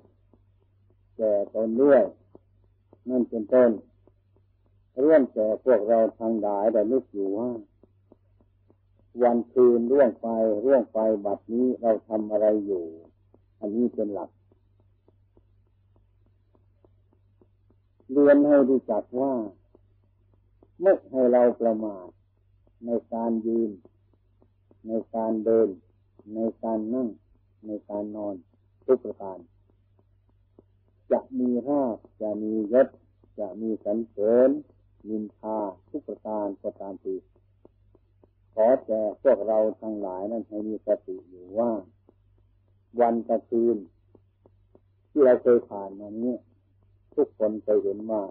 แก่ตนด้วยนั่นเป็นต้นเรื่องแก่พวกเราทางหลายได้นึกอยู่ว่าวันคืนร่วงไปร่วงไปบัดนี้เราทำอะไรอยู่อันนี้เป็นหลักเรียนให้รู้จักว่าไม่ให้เราประมาทในการยืนในการเดินในการนั่งในการนอนทุกประการจะมีราบจะมียศจะมีสรรเสริญนินทาทุกประการประการทีขอแต่พวกเราทั้งหลายนั้นให้มีสติอยู่ว่าวันกับคืนที่เราเคยผ่านมานี้ทุกคนเคยเห็นว่า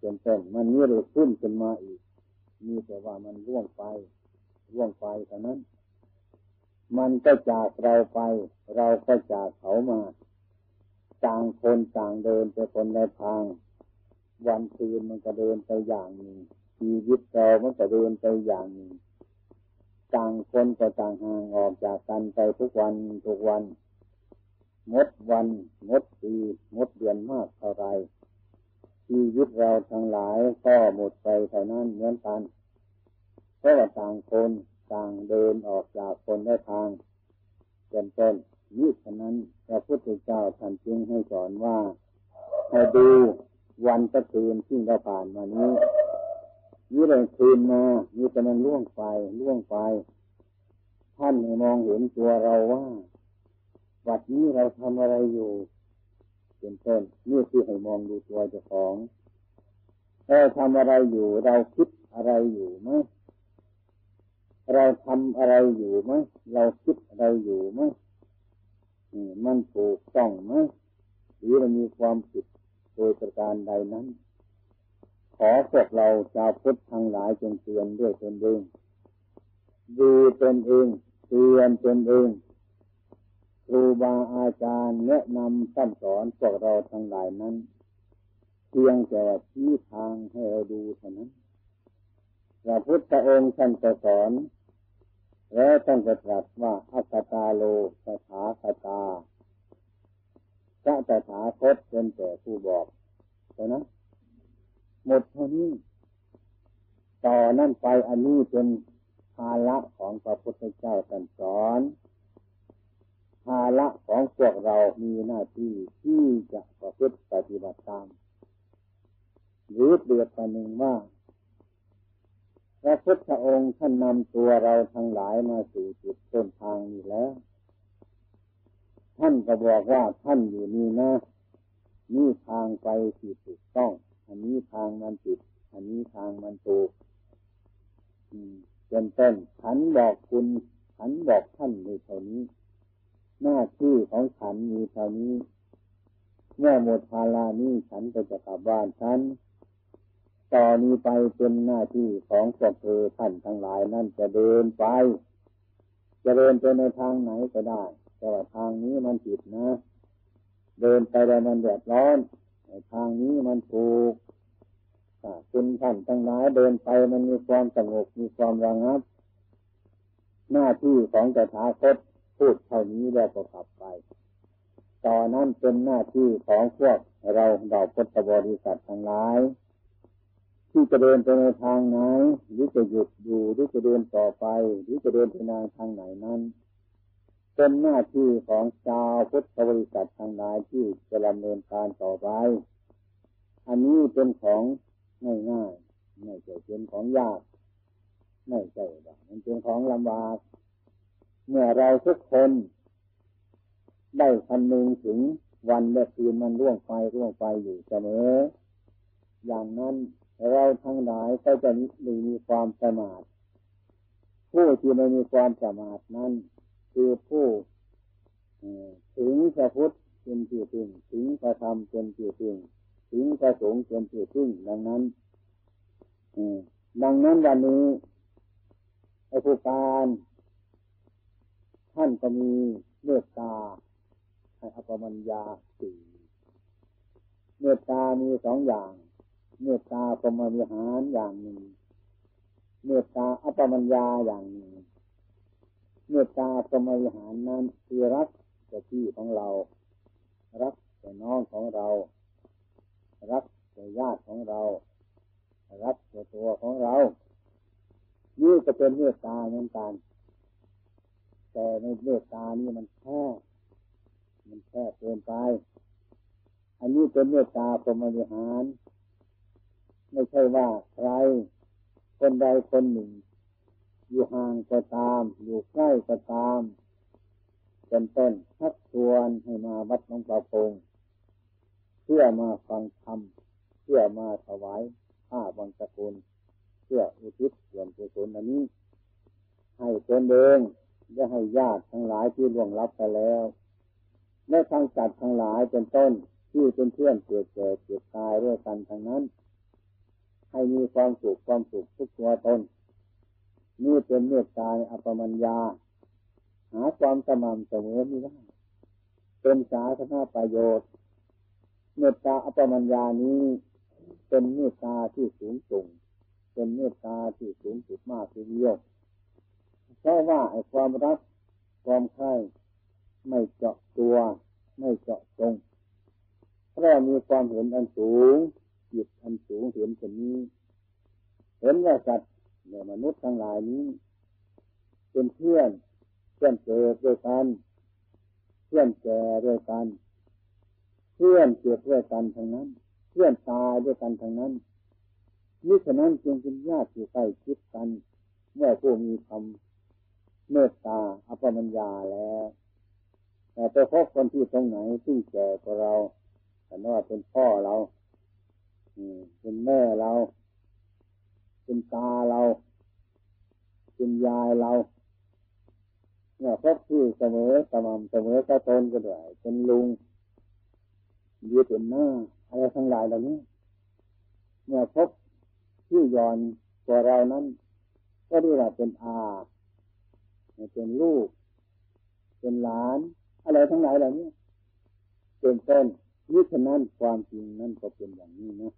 จนต้นมันนี้เลยขึ้นขึ้นมาอีกมีแต่ว่ามันร่วงไปร่วงไปเท่านั้นมันก็จากเราไปเราก็จากเขามาต่างคนต่างเดินไปคนละทางวันคืนมันก็เดินไปอย่างหนึ่งชีวิตเรามันก็เดินไปอย่างหนึ่งต่างคนก็ต่างห่างออกจากกันไปทุกวันทุกวันงดวันงดปีงดเดือนมากเท่าไรชีวิตเราทั้งหลายก็หมดไปเท่านั้นเหมือนกันเพราะว่าต่างคนต่างเดินออกจากคนละทางเป็นต้นยิ่งฉะนั้นพระพุทธเจ้าท่านจึงให้สอนว่าให้ดูวันกับคืนที่เราผ่านมานี้นี่เลยคืนมานี่แต่มันล่วงไปล่วงไป ท่านมองเห็นตัวเราว่าวัดนี้เราทำอะไรอยู่เป็นต้นนี่คือให้มองดูตัวเจ้าของเราทำอะไรอยู่เราคิดอะไรอยู่ไหมเราทำอะไรอยู่ไหมเราคิดอะไรอยู่ไหมมันถูกต้องไหมหรือมันมีความผิดโดยประการใดนั้นขอพวกเราชาวพุทธทั้งหลายจงเตือนด้วยตนเองดูตนเองเตือนตนเองครูบาอาจารย์แนะนำสั่งสอนพวกเราทั้งหลายนั้นเพียงแต่ว่าชี้ทางให้เราดูเท่านั้นพระพุทธองค์ท่านสอนและท่านตรัสว่าอัตตาโลตถาคตาพระตถาคตเป็นแต่ผู้บอกเท่านั้นหมดเท่านี้ต่อนั่นไปอันนี้เป็นภาระของพระพุทธเจ้าท่านสอนภาระของพวกเรามีหน้าที่ที่จะประพฤติปฏิบัติตามหรือเปรียบประหนึ่งว่าพระพุทธองค์ท่านนำตัวเราทั้งหลายมาสู่จุดต้นทางนี้แล้วท่านก็บอกว่าท่านอยู่นี่นะนี่ทางไปที่ถูกต้องอันนี้ทางมันผิดอันนี้ทางมันถูกจนต้นฉันบอกคุณฉันบอกท่านในเท่านี้หน้าที่ของฉันมีเท่านี้เมื่อหมดภาระนี้ฉันก็จะกลับบ้านฉันต่อนี้ไปเป็นหน้าที่ของพวกเธอท่านทั้งหลายนั่นจะเดินไปจะเดินไปในทางไหนก็ได้แต่ว่าทางนี้มันผิดนะเดินไปแล้วมันเดือดร้อนทางนี้มันถูกคุณท่านทั้งหลายเดินไปมันมีความสงบมีความระงับหน้าที่ของตถาคตพูดเท่านี้แล้วก็กลับไปต่อนั้นเป็นหน้าที่ของพวกเราเหล่าพุทธบริษัททั้งหลายที่จะเดินไปในทางไหนหรือจะหยุดอยู่หรือจะเดินต่อไปหรือจะเดินไปในทางไหนนั้นเป็นหน้าที่ของชาวพุทธบริษัททั้งหลายที่จะดำเนินการต่อไปอันนี้เป็นของง่ายๆไม่ใช่เป็นของยากไม่ใช่ว่ามันเป็นของลำบากเมื่อเราทุกคนได้คำนึงถึงวันและคืนมันล่วงไปล่วงไปอยู่เสมออย่างนั้นเราทั้งหลายก็จะไม่มีความประมาทผู้ที่ไม่มีความประมาทนั้นคือผู้ถึงพระพุทธเป็นที่พึ่งถึงพระธรรมเป็นที่พึ่งถึงพระสงฆ์เป็นที่พึ่งดังนั้นดังนั้นวันนี้ไอ้ผู้การท่านก็มีเมตตาให้อปมัญญาสี่เมตตามีสองอย่างเมตตาปรมาวิหารอย่างหนึ่งเมตตาอปมัญญาอย่างหนึ่งเมตตาปรมาวิหารนั้นคือรักเจ้าพี่ของเรารักเจ้าน้องของเรารักเจ้าญาติของเรารักเจ้าตัวของเรานี่จะเป็นเมตตาเหมือนกันแต่ในเมตตานี่มันแคบมันแคบเกินไปอันนี้เป็นเมตตาปรมาวิหารไม่ใช่ว่าใครคนใดคนหนึ่งอยู่ห่างก็ตามอยู่ใกล้ก็ตามเป็นต้นชักชวนให้มาวัดหนองปลาพงเพื่อมาฟังธรรมเพื่อมาถวายผ้าบังสกุลเพื่ออุทิศส่วนกุศลอันนี้ให้ตนเองและให้ญาติทั้งหลายที่ล่วงลับไปแล้วและทางสัตว์ทั้งหลายเป็นต้นที่เป็นเพื่อนเกิดแก่เกิดตายด้วยกันทั้งนั้นให้มีความสุขความสุขทุกตัวตนนี่เป็นเมตตาอปมัญญาหาความสม่ำเสมอไม่ได้เป็นสาธารณประโยชน์เมตตาอปมัญญานี้เป็นเมตตาที่สูงส่งเป็นเมตตาที่สูงสุดมากทีเดียวเพราะว่าไอ้ความรักความใคร่ไม่เจาะตัวไม่เจาะจงเพราะมีความเห็นอันสูงจิตอันสูงเห็นแบบนี้เห็นว่าสัตว์ในมนุษย์ทั้งหลายนี้เป็นเพื่อนเพื่อนเกิดด้วยกันเพื่อนแก่ด้วยกันเพื่อนเจ็บด้วยกันทั้งนั้นเพื่อนตายด้วยกันทั้งนั้นมิฉะนั้นจึงเป็นญาติที่ใกล้ชิดกันเมื่อผู้มีธรรม เมตตาอัปปมัญญาแล้วแต่ไปพบคนที่ตรงไหนที่แก่กว่าเราแต่ว่าเป็นพ่อเราเป็นแม่เราเป็นตาเราเป็นยายเราเนี่ยพบที่เสมอสม่ำเสมอก็ตนก็ด้วยเป็นลุงยืดเป็นหน้าอะไรทั้งหลายเหล่านี้เนี่ยพบที่ย้อนกว่าเรานั้นก็เรียกว่าเป็นอาเป็นลูกเป็นหลานอะไรทั้งหลายเหล่านี้เป็นต้นนี่ฉะนั้นความจริงนั่นก็เป็นอย่างนี้นะ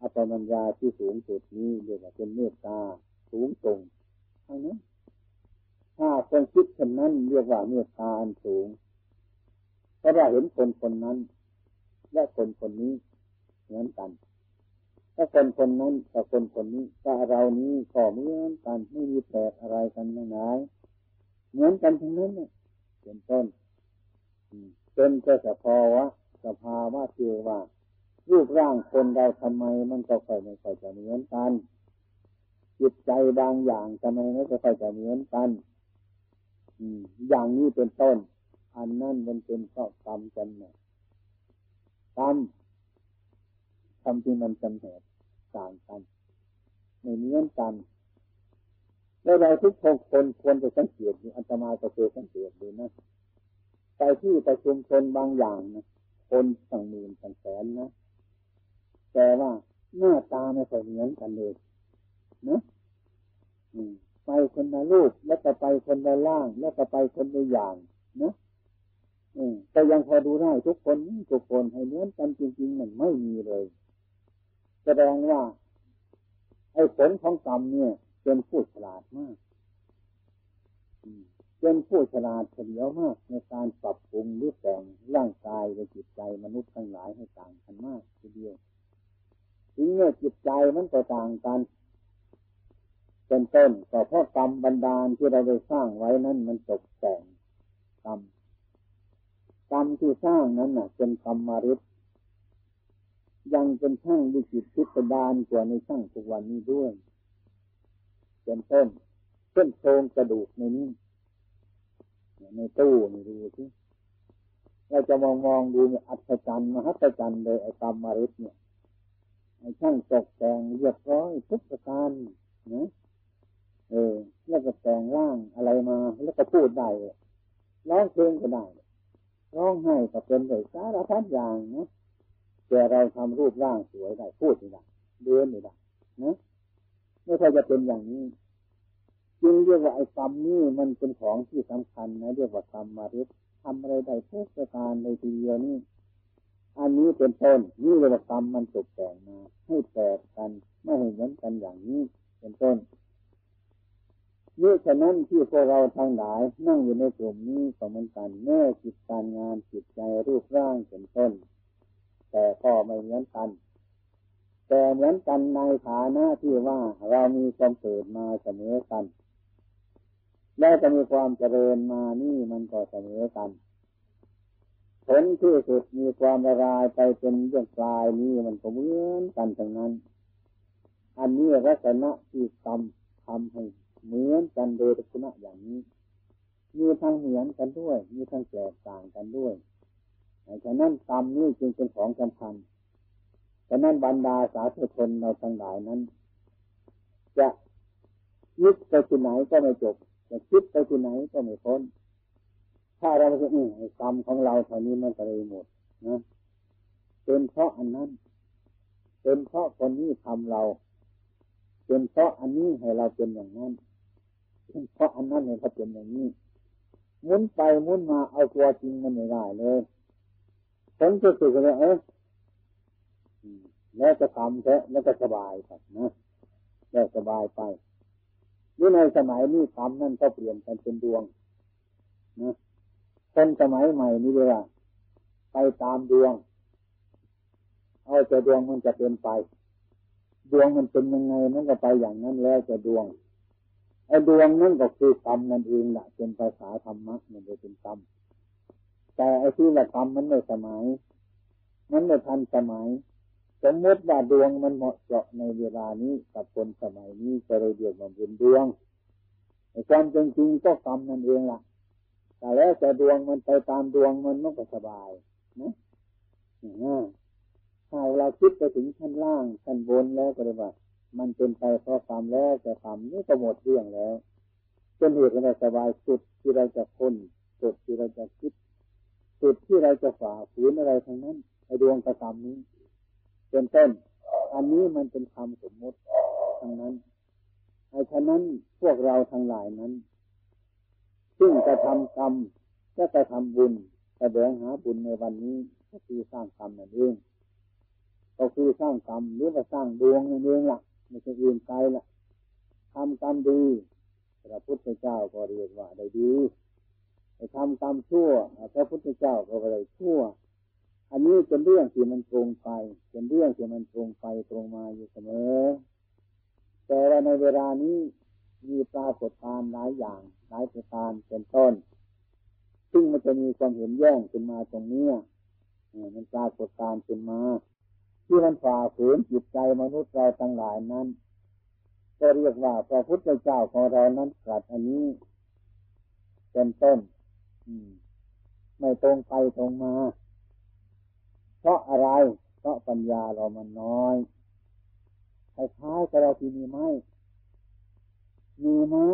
อัปปมัญญาที่สูงสุดนี้เรียกว่าเป็นเมตตาสูงส่งเท่านั้นถ้าคนคิดฉะนั้นเรียกว่าเมตตาอันสูงเพราะว่าเห็นคนคนนั้นและคนคนนี้เหมือนกันถ้าคนคนนั้นกับคนคนนี้ถ้าเรานี้ก็เหมือนกันไม่มีแตกอะไรกันทั้งนั้นเหมือนกันทั้งนั้นเนี่ยเป็นต้นเป็นก็สภาวะสภาวะเทวะรูปร่างคนเราทำไมมันก็ค่อยไม่ค่อยจะเหมือนกันจิตใจบางอย่างทำไมไม่ค่อยจะเหมือนกันอย่างนี้เป็นต้นอันนั้นมันเป็นข้อกรรมกันเนี่ยกรรมทำที่มันจำแนกต่างกันไม่เหมือนกันแล้วเราทุกคนควรจะสังเกตดูอาตมาก็เคยสังเกตดูนะไปที่ประชุมคนบางอย่างนะคนต่างหมื่นต่างแสนนะแต่ว่าหน้าตาไม่ค่อยเหมือนกันเลยนะไปคนละรูปแล้วก็ไปคนละร่างแล้วก็ไปคนละอย่างนะแต่ยังพอดูได้ทุกคนทุกคนให้เหมือนกันจริงๆมันไม่มีเลยแสดงว่าไอ้ผลของกรรมเนี่ยเป็นผู้ฉลาดมากเป็นผู้ฉลาดเฉลียวมากในการปรับปรุงหรือแต่งร่างกายและจิตใจมนุษย์ทั้งหลายให้ต่างกันมากทีเดียวถึงเมื่อจิตใจมันก็ต่างกันเป็นต้นแต่เพราะกรรมบันดาลที่เราได้สร้างไว้นั้นมันตกแต่งกรรมกรรมที่สร้างนั้นน่ะเป็นกรรมฤทธิ์ยังเป็นช่างวิจิตรพิสดารกว่าในช่างทุกวันนี้ด้วยเป็นต้นเส้นโครงกระดูกในนี้ในตู้นี่ดูสิเราจะมองมองดูเนี่ยอัศจรรย์มหัศจรรย์เลยไอ้กรรมฤทธิ์เนี่ยไอ้ช่างตกแต่งเรียบร้อยทุกประการนะเออแล้วก็แต่งร่างอะไรมาแล้วก็พูดได้ร้องเพลงก็ได้ร้องไห้ก็เป็นเลยสารพัดอย่างนะแต่เราทำรูปร่างสวยได้พูดได้เดินได้นะไม่ใช่จะเป็นอย่างนี้จึงเรียกว่าไอ้กรรมนี่มันเป็นของที่สำคัญนะเรียกว่ากรรมฤทธิ์ทำอะไรได้ทุกประการในทีเดียวนี่อันนี้เป็นต้นนี่เรียกว่ากรรมมันตกแต่งมาให้แตกกันไม่ให้เหมือนกันอย่างนี้เป็นต้นนี่ฉะนั้นที่พวกเราทั้งหลายนั่งอยู่ในกลุ่มนี้ก็เหมือนกันแม่จิตการงานจิตใจรูปร่างเป็นต้นแต่ก็ไม่เหมือนกันแต่เหมือนกันในฐานะที่ว่าเรามีความเกิดมาเสมอกันและจะมีความเจริญมานี่มันก็เสมอกันผลที่สุดมีความละลายไปเป็นเรื่องปลายนี้มันก็เหมือนกันทั้งนั้นอันนี้ลักษณะที่กรรมทำให้เหมือนกันโดยลักษณะอย่างนี้มีทั้งเหมือนกันด้วยมีทั้งแตกต่างกันด้วยฉะนั้นกรรมนี้จึงเป็นของสำคัญฉะนั้นบรรดาสาธุชนเราทั้งหลายนั้นจะยึดไปที่ไหนก็ไม่จบจะคิดไปที่ไหนก็ไม่พ้นถ้าเราไม่คิดกรรมของเราเท่านี้มันก็เลยหมดนะเป็นเพราะอันนั้นเป็นเพราะคนนี้ทำเราเป็นเพราะอันนี้ให้เราเป็นอย่างนั้นเป็นเพราะอันนั้นให้เราเป็นอย่างนี้หมุนไปหมุนมาเอาตัวจริงมันไม่ได้เลยผลที่สุดเลยเอ๊ะแล้วจะทำแท้แล้วจะสบายไปนะแล้วสบายไปนี่ในสมัยนี้กรรมนั่นก็เปลี่ยนกันเป็นดวงนะคนสมัยใหม่นี่เลยว่าไปตามดวงเอาแต่ดวงมันจะเป็นไปดวงมันเป็นยังไงมันก็ไปอย่างนั้นแล้วจะดวงไอ้ดวงนั่นก็คือกรรมนั่นเองแหละเป็นภาษาธรรมะมันเลยเป็นกรรมแต่ไอ้ที่ละกรรมมันไม่สมัยมันไม่ทันสมัยสมมติว่าดวงมันเหมาะเจาะในเวลานี้กับคนสมัยนี้ก็เลยเรียกว่าเป็นดวง ความจริงก็กรรมนั่นเองล่ะแต่แล้วแต่ดวงมันไปตามดวงมันมันก็สบายนะถ้าเราคิดไปถึงชั้นล่างชั้นบนแล้วก็เลยว่ามันเป็นไปเพราะกรรมแล้วแต่กรรมนี่ก็หมดเรื่องแล้วจนเหตุอะไรสบายสุดที่เราจะพ้นสุดที่เราจะคิดสุดที่เราจะฝ่าฝืนอะไรทั้งนั้นในดวงกระทำนี้เป็นต้นอันนี้มันเป็นคำสมมติทั้งนั้นไอ้ฉะนั้นพวกเราทั้งหลายนั้นซึ่งกระทำกรรมและกระทำบุญแสวงหาบุญในวันนี้ก็คือสร้างกรรมนั่นเองก็คือสร้างกรรมหรือว่าสร้างดวงนั่นเองล่ะไม่ใช่อื่นไกลล่ะทำกรรมดีพระพุทธเจ้าก็เรียกว่าได้ดีไอ้ทำกรรมชั่วพระพุทธเจ้าก็ว่าได้ชั่วอันนี้เป็นเรื่องที่มันตรงไปเป็นเรื่องที่มันตรงไปตรงมาอยู่เสมอแต่ว่าในเวลานี้มีปรากฏการณ์หลายอย่างหลายประการเป็นต้นซึ่งมันจะมีความเห็นแย้งขึ้นมาตรงนี้มันปรากฏการณ์ขึ้นมาที่มันฝ่าฝืนจิตใจมนุษย์เราทั้งหลายนั้นก็เรียกว่าพระพุทธเจ้าของเรานั้นตรัสอันนี้เป็นต้นไม่ตรงไปตรงมาเพราะอะไรเพราะปัญญาเรามันน้อยคล้ายๆกับเราที่มีไม้มีไม้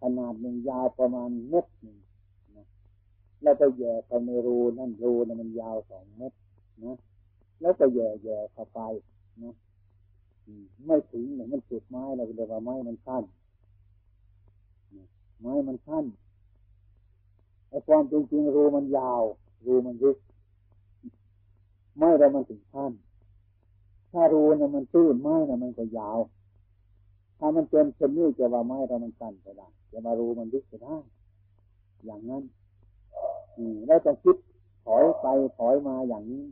ขนาดหนึ่งยาวประมาณเมตรหนึ่งนะแล้วก็แย่เข้าในรูนั่นรูนั้นมันยาวสองเมตรนะแล้วก็แย่แย่เข้าไปนะไม่ถึงเนี่ยมันสุดไม้เราเรียกว่าไม้มันสั้นไม้มันสั้นไอ้ความจริงๆรูมันยาวรูมันลึกไม้เรามันถึงสั้นถ้ารูเนี่ยมันตื้นไม้เนี่ยมันก็ยาวถ้ามันเต็มเต็มนี่จะว่าไม้เรามันสั้นก็ได้จะมารูมันลึกก็ได้อย่างนั้นเราต้องคิดถอยไปถอยมาอย่างนี้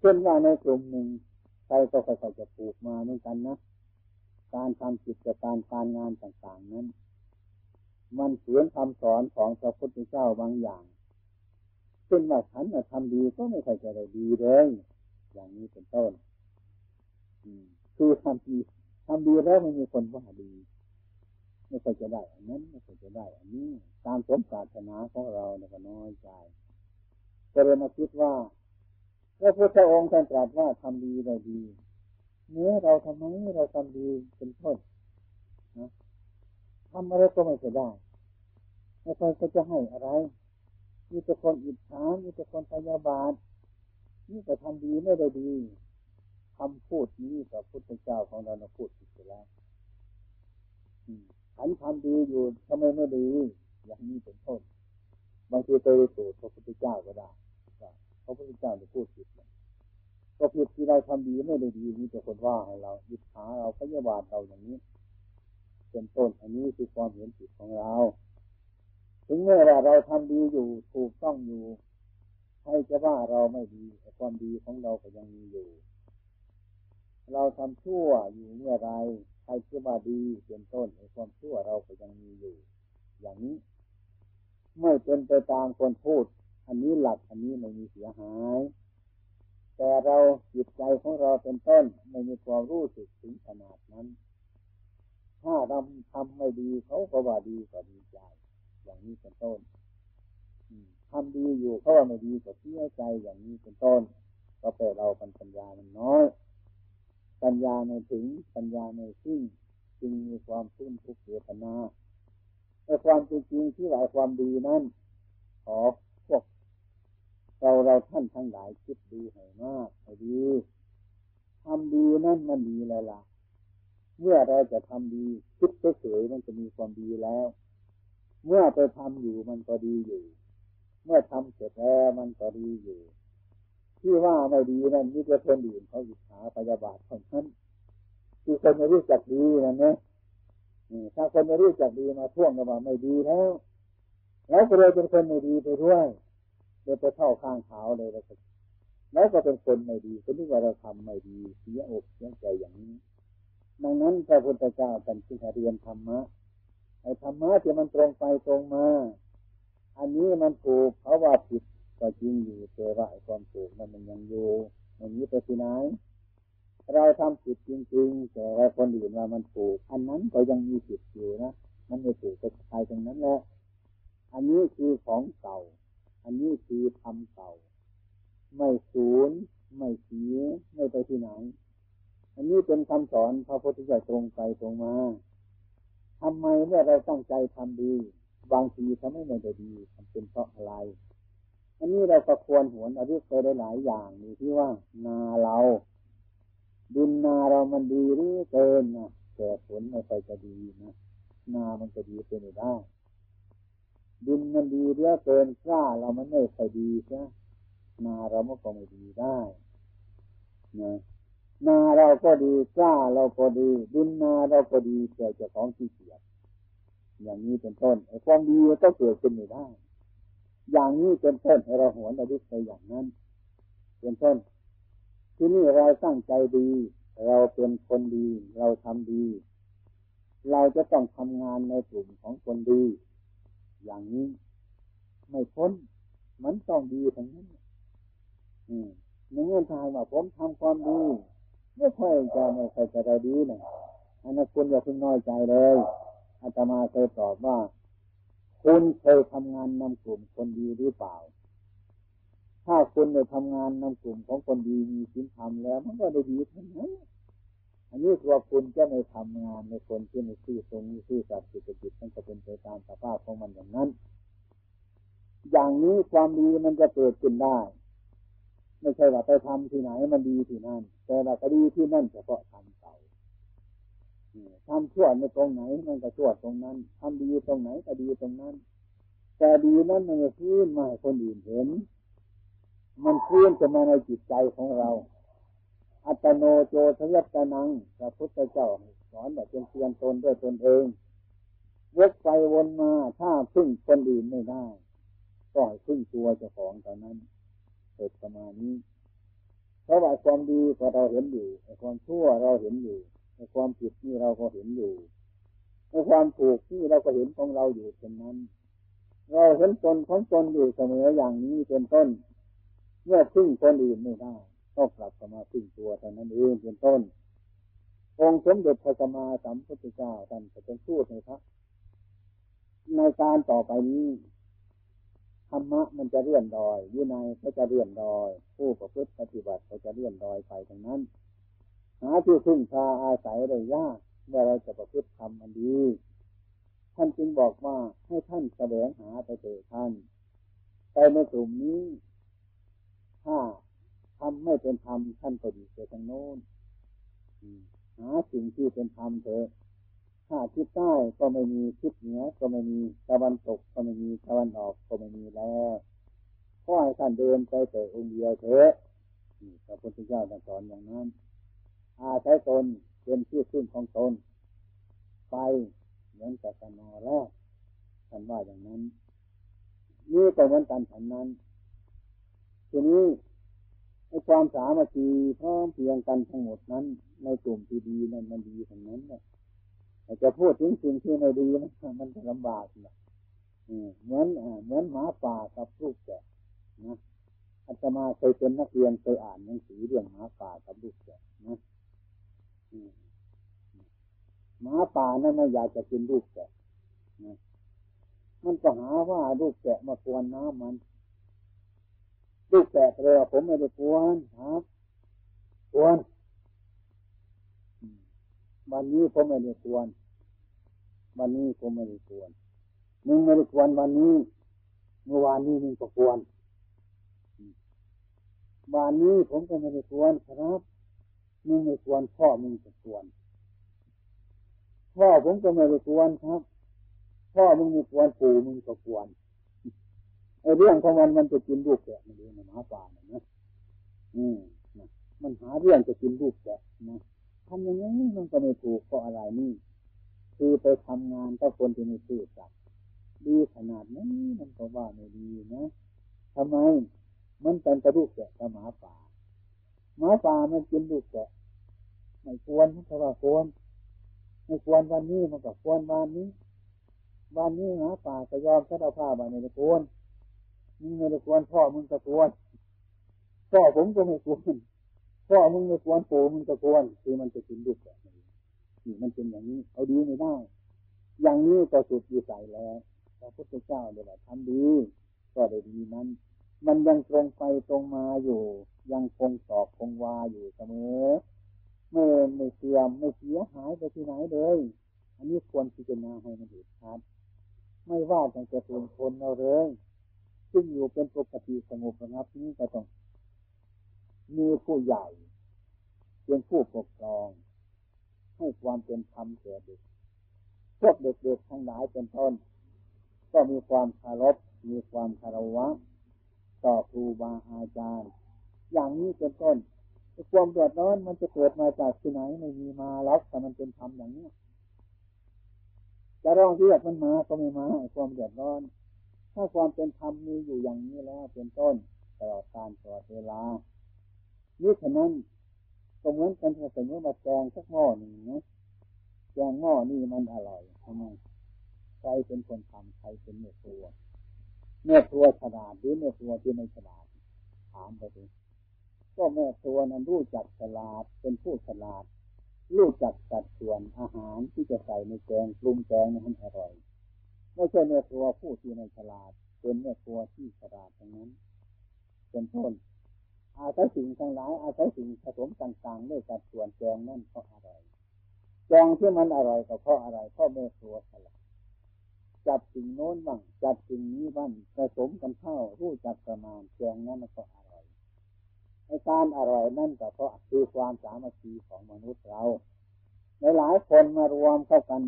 เช่นว่าในกลุ่มหนึ่งใครก็ค่อยๆจะปลูกมาเหมือนกันนะการทำกิจการการงานต่างๆนั้นมันเขียนคำสอนของพระพุทธเจ้าบางอย่างเช่นว่าฉันน่ะทำดีก็ไม่ค่อยจะได้ดีเลยอย่างนี้เป็นต้นคือทำดีทำดีแล้วไม่มีคนว่าดีไม่ค่อยจะได้อันนั้นไม่ค่อยจะได้อันนี้ตามสมปรารถนาของเราเนี่ยก็น้อยใจก็เลยมาคิดว่าพระพุทธองค์ท่านตรัสว่าทำดีได้ดีเมื่อเราทำไมเราทำดีเป็นต้นนะทำอะไรก็ไม่จะได้แล้วคนก็จะให้อะไรมีแต่คนอิจฉามีแต่คนพยาบาทนี่แต่ทำดีไม่ได้ดีคำพูดนี้พระพุทธเจ้าของเราเนี่ยพูดผิดไปแล้วฉันทำดีอยู่ทำไมไม่ดีอย่างนี้เป็นต้นบางทีไปดูถูกพระพุทธเจ้าก็ได้พระพุทธเจ้าได้พูดผิดเลยก็ผิดที่เราทำดีไม่ได้ดีมีแต่คนว่าให้เราอิจฉาเราพยาบาทเราอย่างนี้เป็นต้นอันนี้คือความเห็นผิดของเราถึงแม้ว่าเราทำดีอยู่ถูกต้องอยู่ใครจะว่าเราไม่ดีแต่ความดีของเราก็ยังมีอยู่เราทำชั่วอยู่เมื่อไรใครจะว่าดีเป็นต้นแต่ความชั่วเราก็ยังมีอยู่อย่างนี้ไม่เป็นไปตามคนพูดอันนี้หลักอันนี้ไม่มีเสียหายแต่เราจิตใจของเราเป็นต้นไม่มีความรู้สึกถึงขนาดนั้นถ้าเราทำไม่ดีเขาก็ว่าดีก็ดีใจอย่างนี้เป็นต้นทำดีอยู่เขาว่าไม่ดีก็เสียใจอย่างนี้เป็นต้นก็แปลเราปัญญามันน้อยปัญญาไม่ถึงปัญญาไม่ซึ้งจึงมีความทุกข์ทุกข์เสียปัญญาในความจริงที่หลายความดีนั้นขอพวกเราเราท่านทั้งหลายคิดดีให้มากให้ดีทำดีนั่นมันดีแล้วล่ะเมื่อเราจะทำดีคิดเฉยๆมันจะมีความดีแล้วเมื่อไปทำอยู่มันก็ดีอยู่เมื่อทำเสร็จแล้วมันก็ดีอยู่ที่ว่าไม่ดีนั่นนี่จะคนอื่นเขาอิจฉาพยาบาทของท่านคือคนไม่รู้จักดีนั่นนะถ้าคนไม่รู้จักดีมาท่วงกันมาไม่ดีแล้วแล้วก็เลยเป็นคนไม่ดีไปด้วยเลยไปเข้าข้างเขาเลยแล้วก็แล้วก็เป็นคนไม่ดีคนที่ว่าเราทำไม่ดีเสียอกเสียใจอย่างนี้ดังนั้นพระพุทธเจ้าท่านจึงเรียนธรรมะไอ้ธรรมะที่มันตรงไปตรงมาอันนี้มันถูกเขาว่าผิดก็จริงอยู่แต่ว่าไอ้ความถูกนั้นมันยังอยู่มันนี้ไปที่ไหนเราทำผิดจริงๆแต่ว่าคนอื่นว่ามันถูกอันนั้นก็ยังมีผิดอยู่นะ มันไม่ถูกกับใครตรงนั้นแหละอันนี้คือของเก่าอันนี้คือทำเก่าไม่สูญไม่เสียไม่ไปที่ไหนอันนี้เป็นคำสอนพระพุทธเจ้าตรงไปตรงมาทำไมเมื่อเราตั้งใจทำดีบางทีทำไม่ได้ดีทำเป็นเพราะอะไรอันนี้เราก็ควรหวนอริยไปได้หลายอย่างนี่ที่ว่านาเราดินนาเรามันดีหรือเกินนะแต่ผลไม่ค่อยจะดีนะนามันจะดีเป็นไม่ได้ดินมันดีเหลือเกินกล้าเรามันไม่ค่อยดีนะนาเรามันก็ไม่ดีได้นะนาเราก็ดีกล้าเราก็ดีดินนาเราก็ดีแต่เจ้าของขี้เกียจอย่างนี้เป็นต้นไอ้ความดีก็เกิดขึ้นไม่ได้อย่างนี้เป็นต้นให้เราหวนระลึกไปอย่างนั้นเป็นต้นที่นี่เราตั้งใจดีเราเป็นคนดีเราทำดีเราจะต้องทำงานในกลุ่มของคนดีอย่างนี้ไม่พ้นมันต้องดีทั้งนั้นอืมในเงื่อนไขว่าผมทำความดีไม่ค่อยจะไม่ค่อยจะได้ดีนะอันนั้นคุณอย่าเพิ่งน้อยใจเลยอาตมาเคยตอบว่าคุณเคยทำงานนำกลุ่มคนดีหรือเปล่าถ้าคุณได้ทำงานนำกลุ่มของคนดีมีศีลธรรมแล้วมันก็ได้ดีทั้งนั้นอันนี้คือคุณจะไม่ทำงานในคนที่ไม่ซื่อตรงไม่ซื่อสัตย์สุจริตมันก็เป็นไปตามสภาพของมันอย่างนั้นอย่างนี้ความดีมันจะเกิดขึ้นได้ไม่ใช่ว่าไปทำที่ไหนมันดีที่นั่นแต่เราก็ดีที่นั่นเฉพาะทำเก่าทำชั่วในตรงไหนมันก็ชั่วตรงนั้นทำดีตรงไหนก็ดีตรงนั้นแต่ดีนั้นมันจะฟื้นมาให้คนอื่นเห็นมันฟื้นจะมาในจิตใจของเราอัตโนโจทยัตตนังพระพุทธเจ้าสอนแบบเป็นเพียงตนด้วยตนเองวกไปวนมาถ้าพึ่งคนอื่นไม่ได้ก็ให้พึ่งตัวเจ้าของเท่านั้นเกิดประมาณนี้เพราะว่าความดีก็เราเห็นอยู่ความชั่วเราเห็นอยู่ในความผิดนี่เราก็เห็นอยู่ในความถูกนี่เราก็เห็นของเราอยู่เช่นนั้นเราเห็นตนของตนอยู่เสมออย่างนี้เป็นต้นเมื่อพึ่งคนอื่นไม่ได้ก็กลับมาพึ่งตัวเท่านั้นเองเป็นต้นองค์สมเด็จพระสัมมาสัมพุทธเจ้าท่านจะเป็นพูดนะครับในการต่อไปนี้ธรรมะมันจะเลื่อนลอยวินัยก็จะเลื่อนลอยผู้ประพฤติปฏิบัติก็จะเลื่อนลอยไปทั้งนั้นหาที่พึ่งพาอาศัยได้ยากเมื่อเราจะประพฤติทำอันดีท่านจึงบอกว่าให้ท่านแสวงหาไปเถิดท่านไปในกลุ่มนี้ถ้าทำไม่เป็นธรรมท่านก็ดีเสียทางโน้นหาสิ่งที่เป็นธรรมเถอะถ้าทิศใต้ก็ไม่มีทิศเหนือก็ไม่มีตะวันตกก็ไม่มีตะวันออกก็ไม่มีแล้วก็ให้ท่านเดินไปแต่องค์เดียวเถอะพระพุทธเจ้าสอนอย่างนั้นอาศัยตนเป็นที่พึ่งของตนไปเหมือนกับนอแรกท่านว่าอย่างนั้นนี่ก็เหมือนกันฉันนั้นทีนี้ในความสามัคคีพร้อมเพียงกันทั้งหมดนั้นในกลุ่มที่ดีนั้นมันดีทั้งนั้นเนี่ยจะพูดถึงสิ่งที่ไม่ดีมันจะลำบากนะเหมือนเหมือนหมาป่ากับลูกแกะนะอาตมาเคยเป็นนักเรียนเคยอ่านหนังสือเรื่องหมาป่ากับลูกแกะนะหมาป่านั่นไม่อยากจะกินลูกแกะนะมันก็หาว่าลูกแกะมากวนน้ำมันลูกแกะเลยว่าผมไม่ได้กวนครับกวนวันนี้ผมไม่ได้กวนวันนี้ผมไม่ได้กวนมึงไม่ได้กวนวันนี้เมื่อวานนี้มึงก็กวนวันนี้ผมก็ไม่ได้กวนครับมึงไม่กวนพ่อมึงก็กวนพ่อผมก็ไม่ได้กวนครับพ่อมึงไม่กวนปู่มึงก็กวนไอ้เรื่องของมันมันจะกินลูกแกะมันเองนะหมาป่านะอืมมันหาเรื่องจะกินลูกแกะนะทำอย่างนี้มันก็ไม่ถูกเพราะอะไรนี่คือไปทำงานกับคนที่ไม่ซื่อสัตย์ดีขนาดนั้นมันก็ว่าไม่ดีนะทำไมมันเป็นกระดูกแกะกับหมาป่าหมาป่ามันกินลูกแกะไม่ควรเพราะว่าควรไม่ควรวันนี้มันก็ควรวันนี้วันนี้หมาป่าจะยอมถ้าเราฆ่ามันไม่ควรมึงไม่ควรพ่อมึงก็ควรพ่อผมก็ไม่ควรพ่อมึงไม่ควรปู่มึงก็ควรคือมันจะกินลูกแกะนี่มันเป็นอย่างนี้เอาดีไม่ได้ อย่างนี้ก็สุดวิสัยแล้วพระพุทธเจ้าเดี๋ยวทำดีก็ได้ดีนั้นมันยังตรงไปตรงมาอยู่ยังคงตอบคงวาอยู่เสมอไม่ไม่เสื่อมไม่เสียหายไปที่ไหนเลยอันนี้ควรพิจารณาให้มันเห็นชัดไม่ว่าจะเกิดเป็นคนเราเลยซึ่งอยู่เป็นปกติสงบระงับนี้ก็ต้องมีผู้ใหญ่เป็นผู้ปกครองให้ความเป็นธรรมแก่เด็กพวกเด็กๆทั้งหลายเป็นต้นก็มีความเคารพมีความคารวะต่อครูบาอาจารย์อย่างนี้เป็นต้นความเดือดร้อนมันจะเกิดมาจากที่ไหนไม่มีมาแล้วแต่มันเป็นธรรมอย่างนี้จะร้องเรียกมันมาก็ไม่มาความเดือดร้อนถ้าความเป็นธรรมมีอยู่อย่างนี้แล้วเป็นต้นตลอดการตลอดเวลานี่ฉะนั้นก็เหมือนกันถ้าสมมติว่าแกงสักหม้อหนึ่งนะแกงหม้อนี่มันอร่อยทำไมใครเป็นคนทำใครเป็นแม่ครัวแม่ครัวฉลาดหรือแม่ครัวที่ไม่ฉลาดถามไปสิก็แม่ครัวนั้นรู้จักฉลาดเป็นผู้ฉลาดรู้จักสัดส่วนอาหารที่จะใส่ในแกงปรุงแกงให้มันอร่อยไม่ใช่แม่ครัวผู้ที่ไม่ฉลาดเป็นแม่ครัวที่ฉลาดทั้งนั้นเป็นต้นอาศัยสิ่งทั้งหลายอาศัยสิ่งผสมต่างๆด้วยสัดส่วนแกงนั่นเพราะอร่อยแกงที่มันอร่อยก็เพราะอะไรเพราะแม่ครัวฉลาดจับสิ่งโน้นบ้างจับสิ่งนี้บ้างผสมกันเข้ารู้จักประมาณแกงนั้นมันก็อร่อยไอ้การอร่อยนั่นก็เพราะคือความสามัคคีของมนุษย์เราในหลายคนมารวมเข้ากัน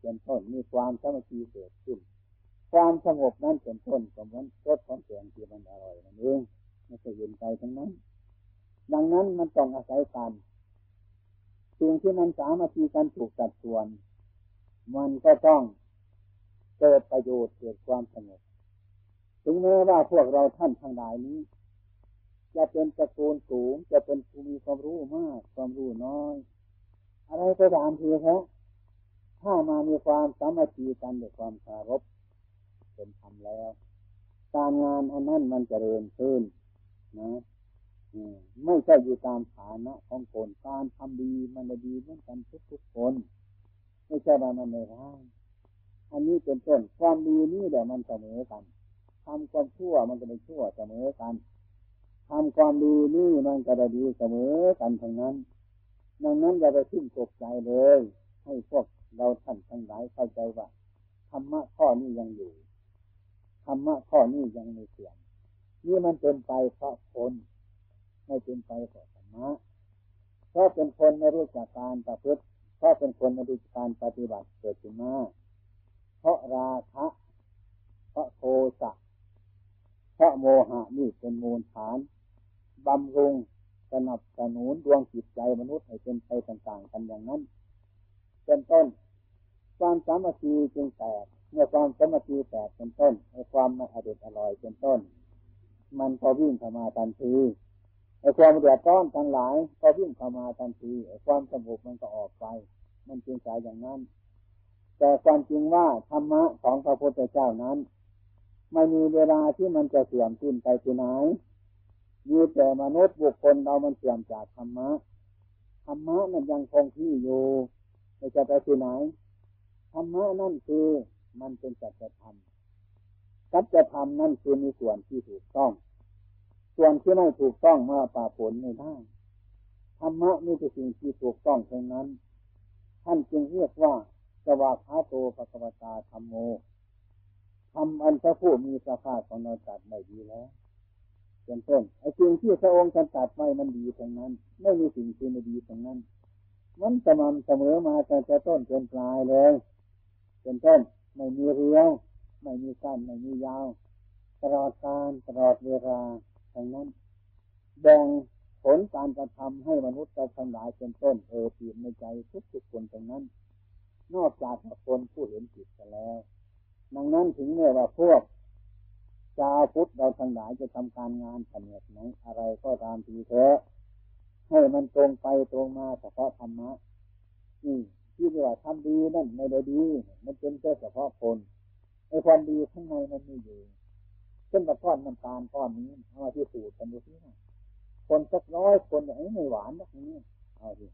เป็นต้นมีความสามัคคีเกิดขึ้นความสงบนั่นเป็นต้นของมันรสของแกงที่มันอร่อยนั่นเองไม่ใช่เย็นใจทั้งนั้นดังนั้นมันต้องอาศัยกันสิ่งที่มันสามัคคีกันถูกสัดส่วนมันก็ต้องเกิดประโยชน์เกิดความสงบถึงแม้ว่าพวกเราท่านทั้งหลายนี้จะเป็นตระกูลสูงจะเป็นผู้มีความรู้มากความรู้น้อยอะไรก็ตามทีครับถ้ามามีความสามัคคีกันด้วยความเคารพเป็นธรรมแล้วการงานอันนั้นมันจะเจริญขึ้นนะไม่ใช่อยู่ตามฐานะของคนการทำดีมันจะดีเหมือนกันทุกทุกคนไม่ใช่ว่ามันไม่ได้อันนี้เป็นต้นความดีนี่แหละมันเสมอกันทำความชั่วมันก็ได้ชั่วเสมอกันทำความดีนี่มันก็ได้ดีเสมอกันทั้งนั้นดังนั้นอย่าไปขึ้นตกใจเลยให้พวกเราท่านทั้งหลายเข้าใจว่าธรรมะข้อนี้ยังอยู่ธรรมะข้อนี้ยังไม่เสื่อมนี่มันเป็นไปเพราะคนไม่เป็นไปเพราะธรรมะเพราะเป็นคนไม่รู้จักการประพฤติเพราะเป็นคนไม่รู้จักการปฏิบัติเกิดขึ้นมาเพราะราคะเพราะโทสะเพราะโมหะนี่เป็นมูลฐานบำรุงสนับสนุนดวงจิตใจมนุษย์ให้เป็นไปต่างๆกันอย่างนั้นเป็นต้นความสามัคคีจึงแตกเมื่อความสามัคคีแตกเป็นต้นในความไม่อร่อยอร่อยเป็นต้นมันก็วิ่งเข้ามาทันทีไอ้ความเดือดร้อนทั้งหลายก็วิ่งเข้ามาทันทีไอ้ความสงบมันก็ออกไปมันจึงสายอย่างนั้นแต่ความจริงว่าธรรมะของพระพุทธเจ้านั้นไม่มีเวลาที่มันจะเสื่อมสิ้นไปที่ไหนมีแต่มนุษย์บุคคลเรามันเสื่อมจากธรรมะธรรมะมันยังคงที่อยู่ไม่จะไปที่ไหนธรรมะนั่นคือมันเป็นสัจธรรมสัจธรรมนั่นคือมีส่วนที่ถูกต้องส่วนที่ไม่ถูกต้องมาป่าผลไม่ได้ธรรมะนี่คือสิ่งที่ถูกต้องเท่านั้นท่านจึงเรียกว่าสวากขาโตภควตาธัมโมทำอันพระผู้มีพระภาคของเราตัดไม่ดีแล้วเป็นต้นไอ้สิ่งที่พระองค์ท่านตัดไว้มันดีทั้งนั้นไม่มีสิ่งที่ไม่ดีทั้งนั้นมันสม่ำเสมอมาตั้งแต่ต้นจนปลายเลยเป็นต้นไม่มีเรียวไม่มีสั้นไม่มียาวตลอดการตลอดเวลาทั้งนั้นแบ่งผลการกระทำให้มนุษย์เราทั้งหลายเป็นต้นเออปีนในใจทุกๆคนทั้งนั้นนอกจากคนผู้เห็นผิดกันแล้วดังนั้นถึงแม้ว่าพวกชาวพุทธเราทั้งหลายจะทำการงานขนาดไหนอะไรก็ตามทีเถอะให้มันตรงไปตรงมาเฉพาะธรรมะนี่ที่เรียกว่าทำดีนั่นไม่ได้ดีมันเป็นแค่เฉพาะคนไอ้ความดีข้างในมันมีอยู่เช่นกระท่อนน้ำตาลก้อนนี้เอามาที่สูตรกันดูสิคนสักร้อยคนไอ้ไม่หวานนักนี้เอาดิ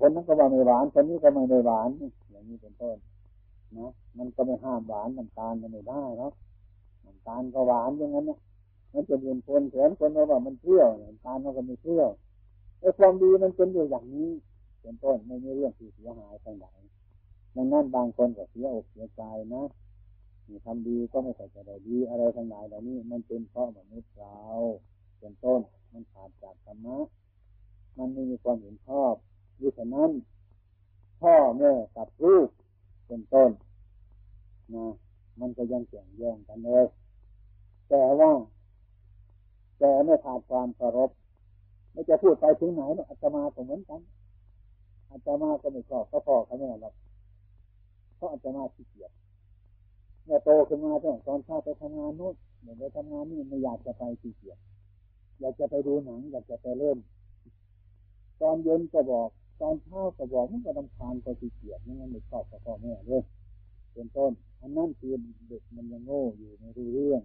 คนนั้นก็ว่าไม่หวานคนนี้ก็ไม่หวานอย่างนี้เป็นต้น เนาะมันก็ไม่ห้ามหวานน้ำตาลมันไม่ได้เนาะน้ำตาลก็หวานอย่างนั้นนะมันจะเรียนคนเสียนคนเราบอกมันเปรี้ยวน้ำตาลมันก็ไม่เปรี้ยวไอ้ความดีมันเป็นอยู่อย่างนี้เป็นต้นไม่มีเรื่องที่เสียหายไปไหนดังนั้นบางคนก็เสียอกเสียใจนะทำดีก็ไม่ใส่ใจดีอะไรทั้งหลายเหล่านี้มันเป็นเพราะมนุษย์เราเป็นต้นมันขาดจากธรรมะมันไม่มีความเห็นชอบด้วยฉะนั้นพ่อแม่กับลูกเป็นต้นนะมันก็ยังแข่งแย่งกันเลยแต่ว่าแต่ไม่ขาดความเคารพไม่จะพูดไปถึงไหนหรอกอาตมาก็เหมือนกันอาตมาก็ไม่ชอบก็พ่อเขาแม่หรอกเพราะอาตมาขี้เกียจเมื่อโตขึ้นมาตั้งแต่ตอนเช้าไปทำงานนู้นเดี๋ยวไปทำงานนี่ไม่อยากจะไปขี้เกียจอยากจะไปดูหนังอยากจะไปเล่นตอนเย็นก็บอกตอนเช้าก็บอกมันก็รำคาญก็ขี้เกียจนั่นไม่ชอบกับพ่อแม่เลยเป็นต้นอันนั้นคือเด็กมันยังโง่อยู่ไม่รู้เรื่อง